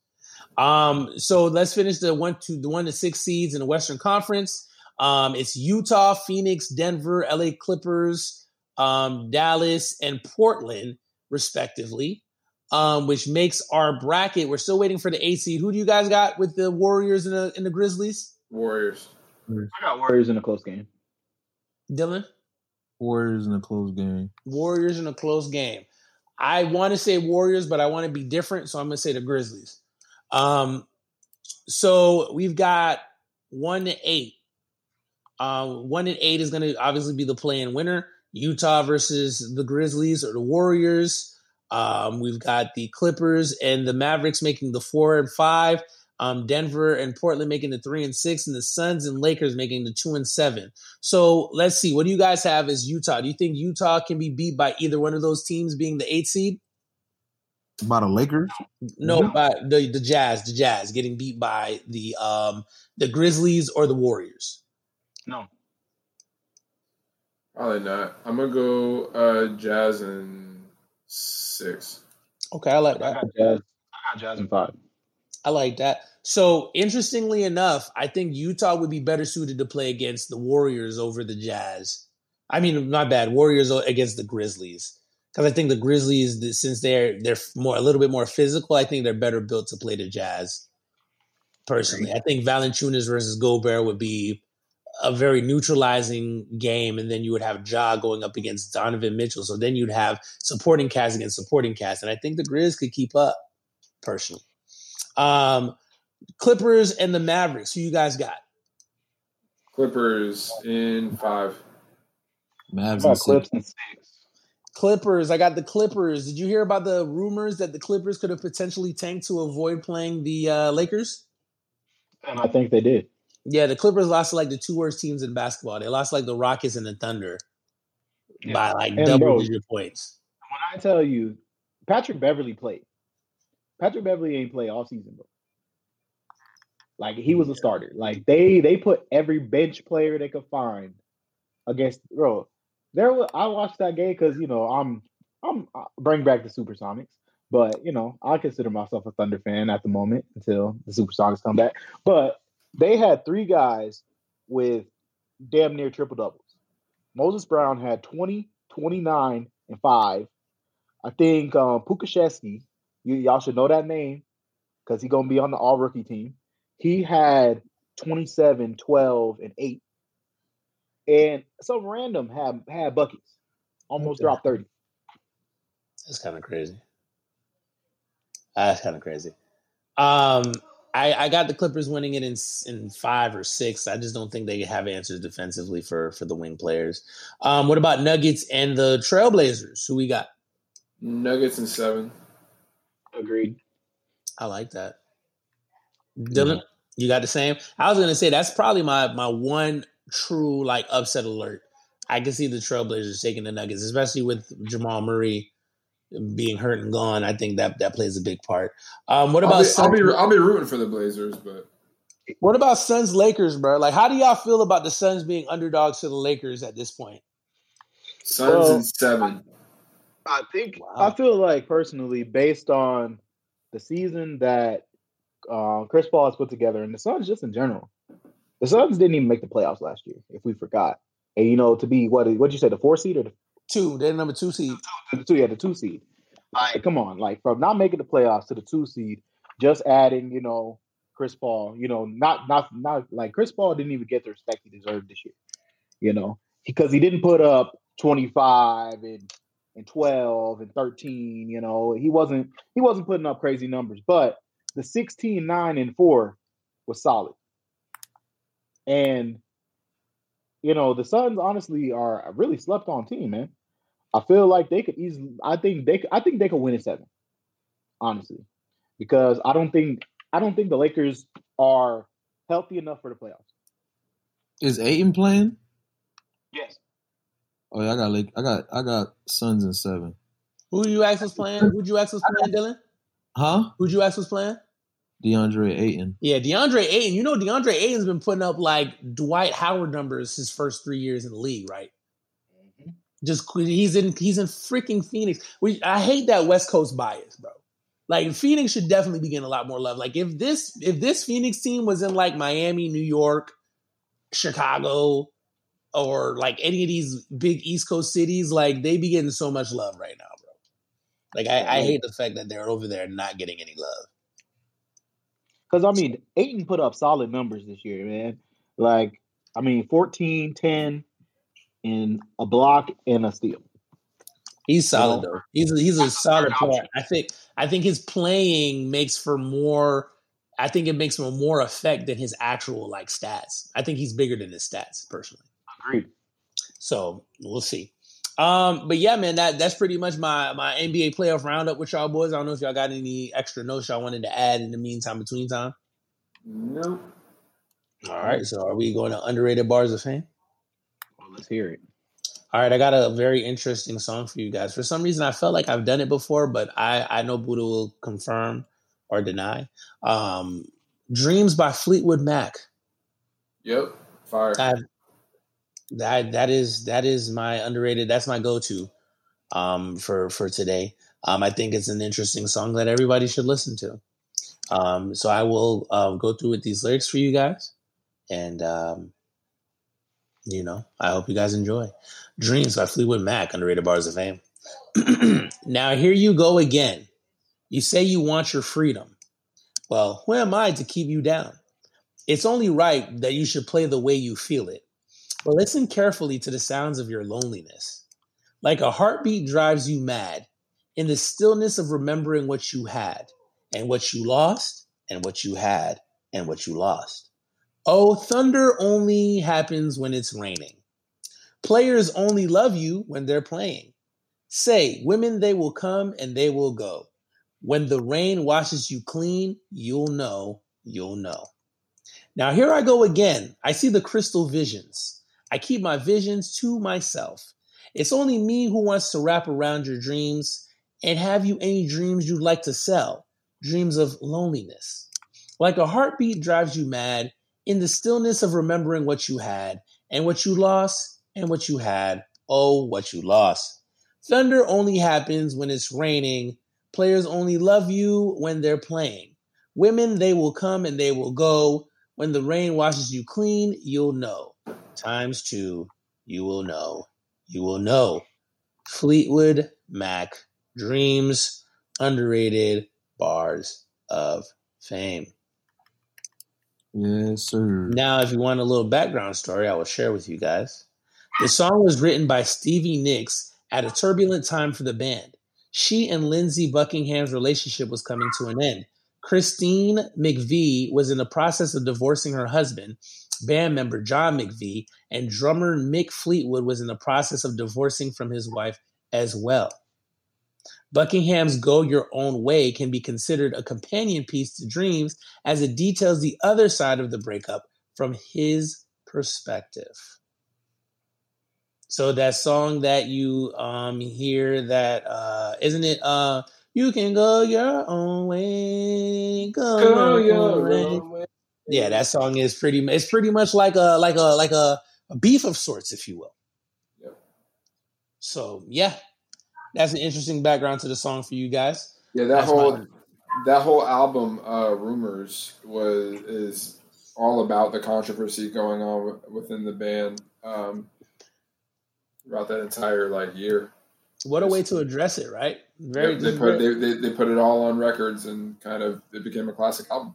So let's finish the 1 to 6 seeds in the Western Conference. It's Utah, Phoenix, Denver, LA Clippers, Dallas, and Portland, respectively, which makes our bracket. We're still waiting for the 8 seed. Who do you guys got with the Warriors and the Grizzlies? Warriors. I got Warriors in a close game. Dylan? Warriors in a close game. I want to say Warriors, but I want to be different, so I'm going to say the Grizzlies. So we've got 1 to 8. 1 and 8 is going to obviously be the play-in winner. Utah versus the Grizzlies or the Warriors. We've got the Clippers and the Mavericks making the 4 and 5. Denver and Portland making the 3 and 6, and the Suns and Lakers making the 2 and 7. So let's see. What do you guys have as Utah? Do you think Utah can be beat by either one of those teams being the 8 seed? By the Lakers? No, by the Jazz. The Jazz getting beat by the Grizzlies or the Warriors. No. Probably not. I'm going to go Jazz in 6. Okay, I like that. I got Jazz in 5. I like that. So, interestingly enough, I think Utah would be better suited to play against the Warriors over the Jazz. I mean, my bad, Warriors against the Grizzlies. Because I think the Grizzlies, since they're more a little bit more physical, I think they're better built to play the Jazz, personally. I think Valanciunas versus Gobert would be a very neutralizing game, and then you would have Ja going up against Donovan Mitchell. So then you'd have supporting cast against supporting cast. And I think the Grizz could keep up, personally. Clippers and the Mavericks. Who you guys got? Clippers in 5. Mavericks in 6. Clippers. I got the Clippers. Did you hear about the rumors that the Clippers could have potentially tanked to avoid playing the Lakers? And I think they did. Yeah, the Clippers lost to the 2 worst teams in basketball. They lost the Rockets and the Thunder by double-digit points. When I tell you, Patrick Beverley played. Patrick Beverley ain't play all season, bro. He was a starter. They put every bench player they could find against, bro. I watched that game because I bring back the Supersonics, but I consider myself a Thunder fan at the moment until the Supersonics come back. But they had 3 guys with damn near triple doubles. Moses Brown had 20, 29, and 5. I think Pukashevsky. Y'all should know that name because he's going to be on the all-rookie team. He had 27, 12, and 8. And some random had buckets. Almost dropped 30. That's kind of crazy. I got the Clippers winning it in 5 or 6. I just don't think they have answers defensively for the wing players. What about Nuggets and the Trailblazers? Who we got? Nuggets in 7. Agreed. I like that. Dylan, you got the same? I was going to say that's probably my one true upset alert. I can see the Trailblazers taking the Nuggets, especially with Jamal Murray being hurt and gone. I think that plays a big part. I'll be rooting for the Blazers, but what about Suns Lakers, bro? How do y'all feel about the Suns being underdogs to the Lakers at this point? Suns in 7. I think I feel personally, based on the season that Chris Paul has put together and the Suns just in general, The Suns didn't even make the playoffs last year, if we forgot. And, you know, to be, what'd you say, the 4 seed or the two? They're number 2 seed. The 2 seed. Like, come on. Like, from not making the playoffs to the 2 seed, just adding, you know, Chris Paul, you know, not like Chris Paul didn't even get the respect he deserved this year, you know, because he didn't put up 25 and 12 and 13, you know, he wasn't putting up crazy numbers, but the 16, 9 and 4 was solid. And, you know, the Suns honestly are a really slept on team, man. I feel like they could easily, I think they could win in 7, honestly, because I don't think the Lakers are healthy enough for the playoffs. Is Ayton playing? Yes. Oh yeah, I got Suns in 7. Who you ask was playing? Who'd you ask was playing, Dylan? Huh? Who'd you ask was playing? DeAndre Ayton. Yeah, DeAndre Ayton. You know DeAndre Ayton's been putting up like Dwight Howard numbers his first 3 years in the league, right? Mm-hmm. Just he's in freaking Phoenix. I hate that West Coast bias, bro. Like, Phoenix should definitely be getting a lot more love. Like, if this Phoenix team was in, like, Miami, New York, Chicago, or, like, any of these big East Coast cities, like, they'd be getting so much love right now, bro. Like, I hate the fact that they're over there not getting any love. Because, I mean, Ayton put up solid numbers this year, man. Like, I mean, 14, 10, and a block and a steal. He's solid, though. He's a solid player. I think his playing makes for more. I think it makes for more effect than his actual like stats. I think he's bigger than his stats personally. Agreed. So we'll see. But yeah, man, that's pretty much my NBA playoff roundup with y'all boys. I don't know if y'all got any extra notes y'all wanted to add in the meantime between time. No. All right. So are we going to underrated bars of fame? Well, let's hear it. All right, I got a very interesting song for you guys. For some reason, I felt like I've done it before, but I know Buddha will confirm or deny. Dreams by Fleetwood Mac. Yep, fire. That is my underrated. That's my go-to for today. I think it's an interesting song that everybody should listen to. So I will go through with these lyrics for you guys, and you know, I hope you guys enjoy. Dreams by Fleetwood Mac, underrated bars of fame. Now here you go again. You say you want your freedom. Well, who am I to keep you down? It's only right that you should play the way you feel it. But listen carefully to the sounds of your loneliness. Like a heartbeat drives you mad in the stillness of remembering what you had and what you lost and what you had and what you lost. Oh, thunder only happens when it's raining. Players only love you when they're playing. Say, women, they will come and they will go. When the rain washes you clean, you'll know, you'll know. Now here I go again. I see the crystal visions. I keep my visions to myself. It's only me who wants to wrap around your dreams. And have you any dreams you'd like to sell? Dreams of loneliness. Like a heartbeat drives you mad in the stillness of remembering what you had and what you lost and what you had, oh, what you lost. Thunder only happens when it's raining. Players only love you when they're playing. Women, they will come and they will go. When the rain washes you clean, you'll know. Times two, you will know. You will know. Fleetwood Mac, Dreams, underrated bars of fame. Yes, sir. Now, if you want a little background story, I will share with you guys. The song was written by Stevie Nicks at a turbulent time for the band. She and Lindsey Buckingham's relationship was coming to an end. Christine McVie was in the process of divorcing her husband, band member John McVie, and drummer Mick Fleetwood was in the process of divorcing from his wife as well. Buckingham's Go Your Own Way can be considered a companion piece to Dreams as it details the other side of the breakup from his perspective. So that song that you hear that, isn't it? You can go your own way, go your own way. Yeah, that song is pretty much like a beef of sorts, if you will. Yep. So, yeah. That's an interesting background to the song for you guys. Yeah, that whole album, Rumors, is all about the controversy going on within the band throughout that entire year. What a way to address it, right? They put it all on records, and kind of it became a classic album.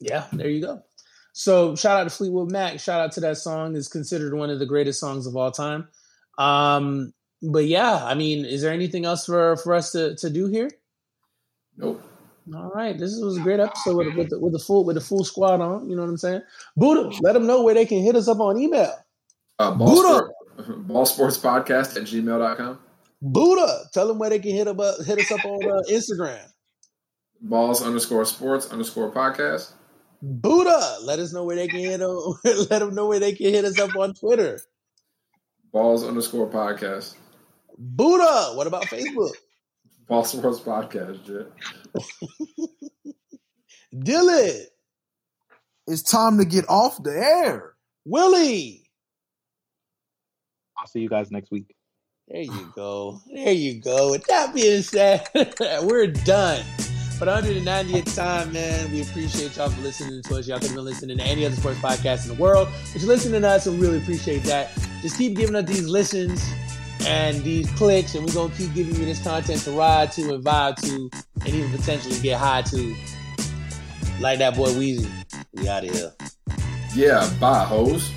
Yeah, there you go. So shout out to Fleetwood Mac. Shout out to that song. It's considered one of the greatest songs of all time. But yeah, I mean, is there anything else for us to do here? Nope. All right, this was a great episode with the full squad on. You know what I'm saying? Buddha, let them know where they can hit us up on email. ballsportspodcast@gmail.com. Buddha, tell them where they can hit us up on Instagram. Balls_sports_podcast. Buddha, let us know where they can let them know where they can hit us up on Twitter. Balls_podcast. Buddha, what about Facebook? Ball Sports Podcast, yeah. Dylan, it's time to get off the air. Willie, I'll see you guys next week. There you go. There you go. With that being said, we're done. For the 190th time, man, we appreciate y'all for listening to us. Y'all could have been listening to any other sports podcast in the world, but you're listening to us, and we really appreciate that. Just keep giving us these listens and these clicks, and we're going to keep giving you this content to ride to and vibe to and even potentially get high to. Like that boy Weezy. We out of here. Yeah, bye, hoes.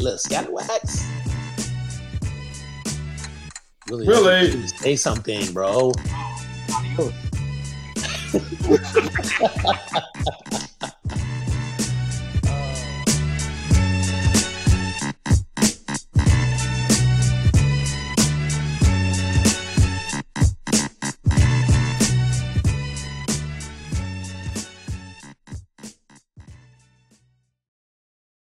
Look, Scatterwax. Really? Say something, bro.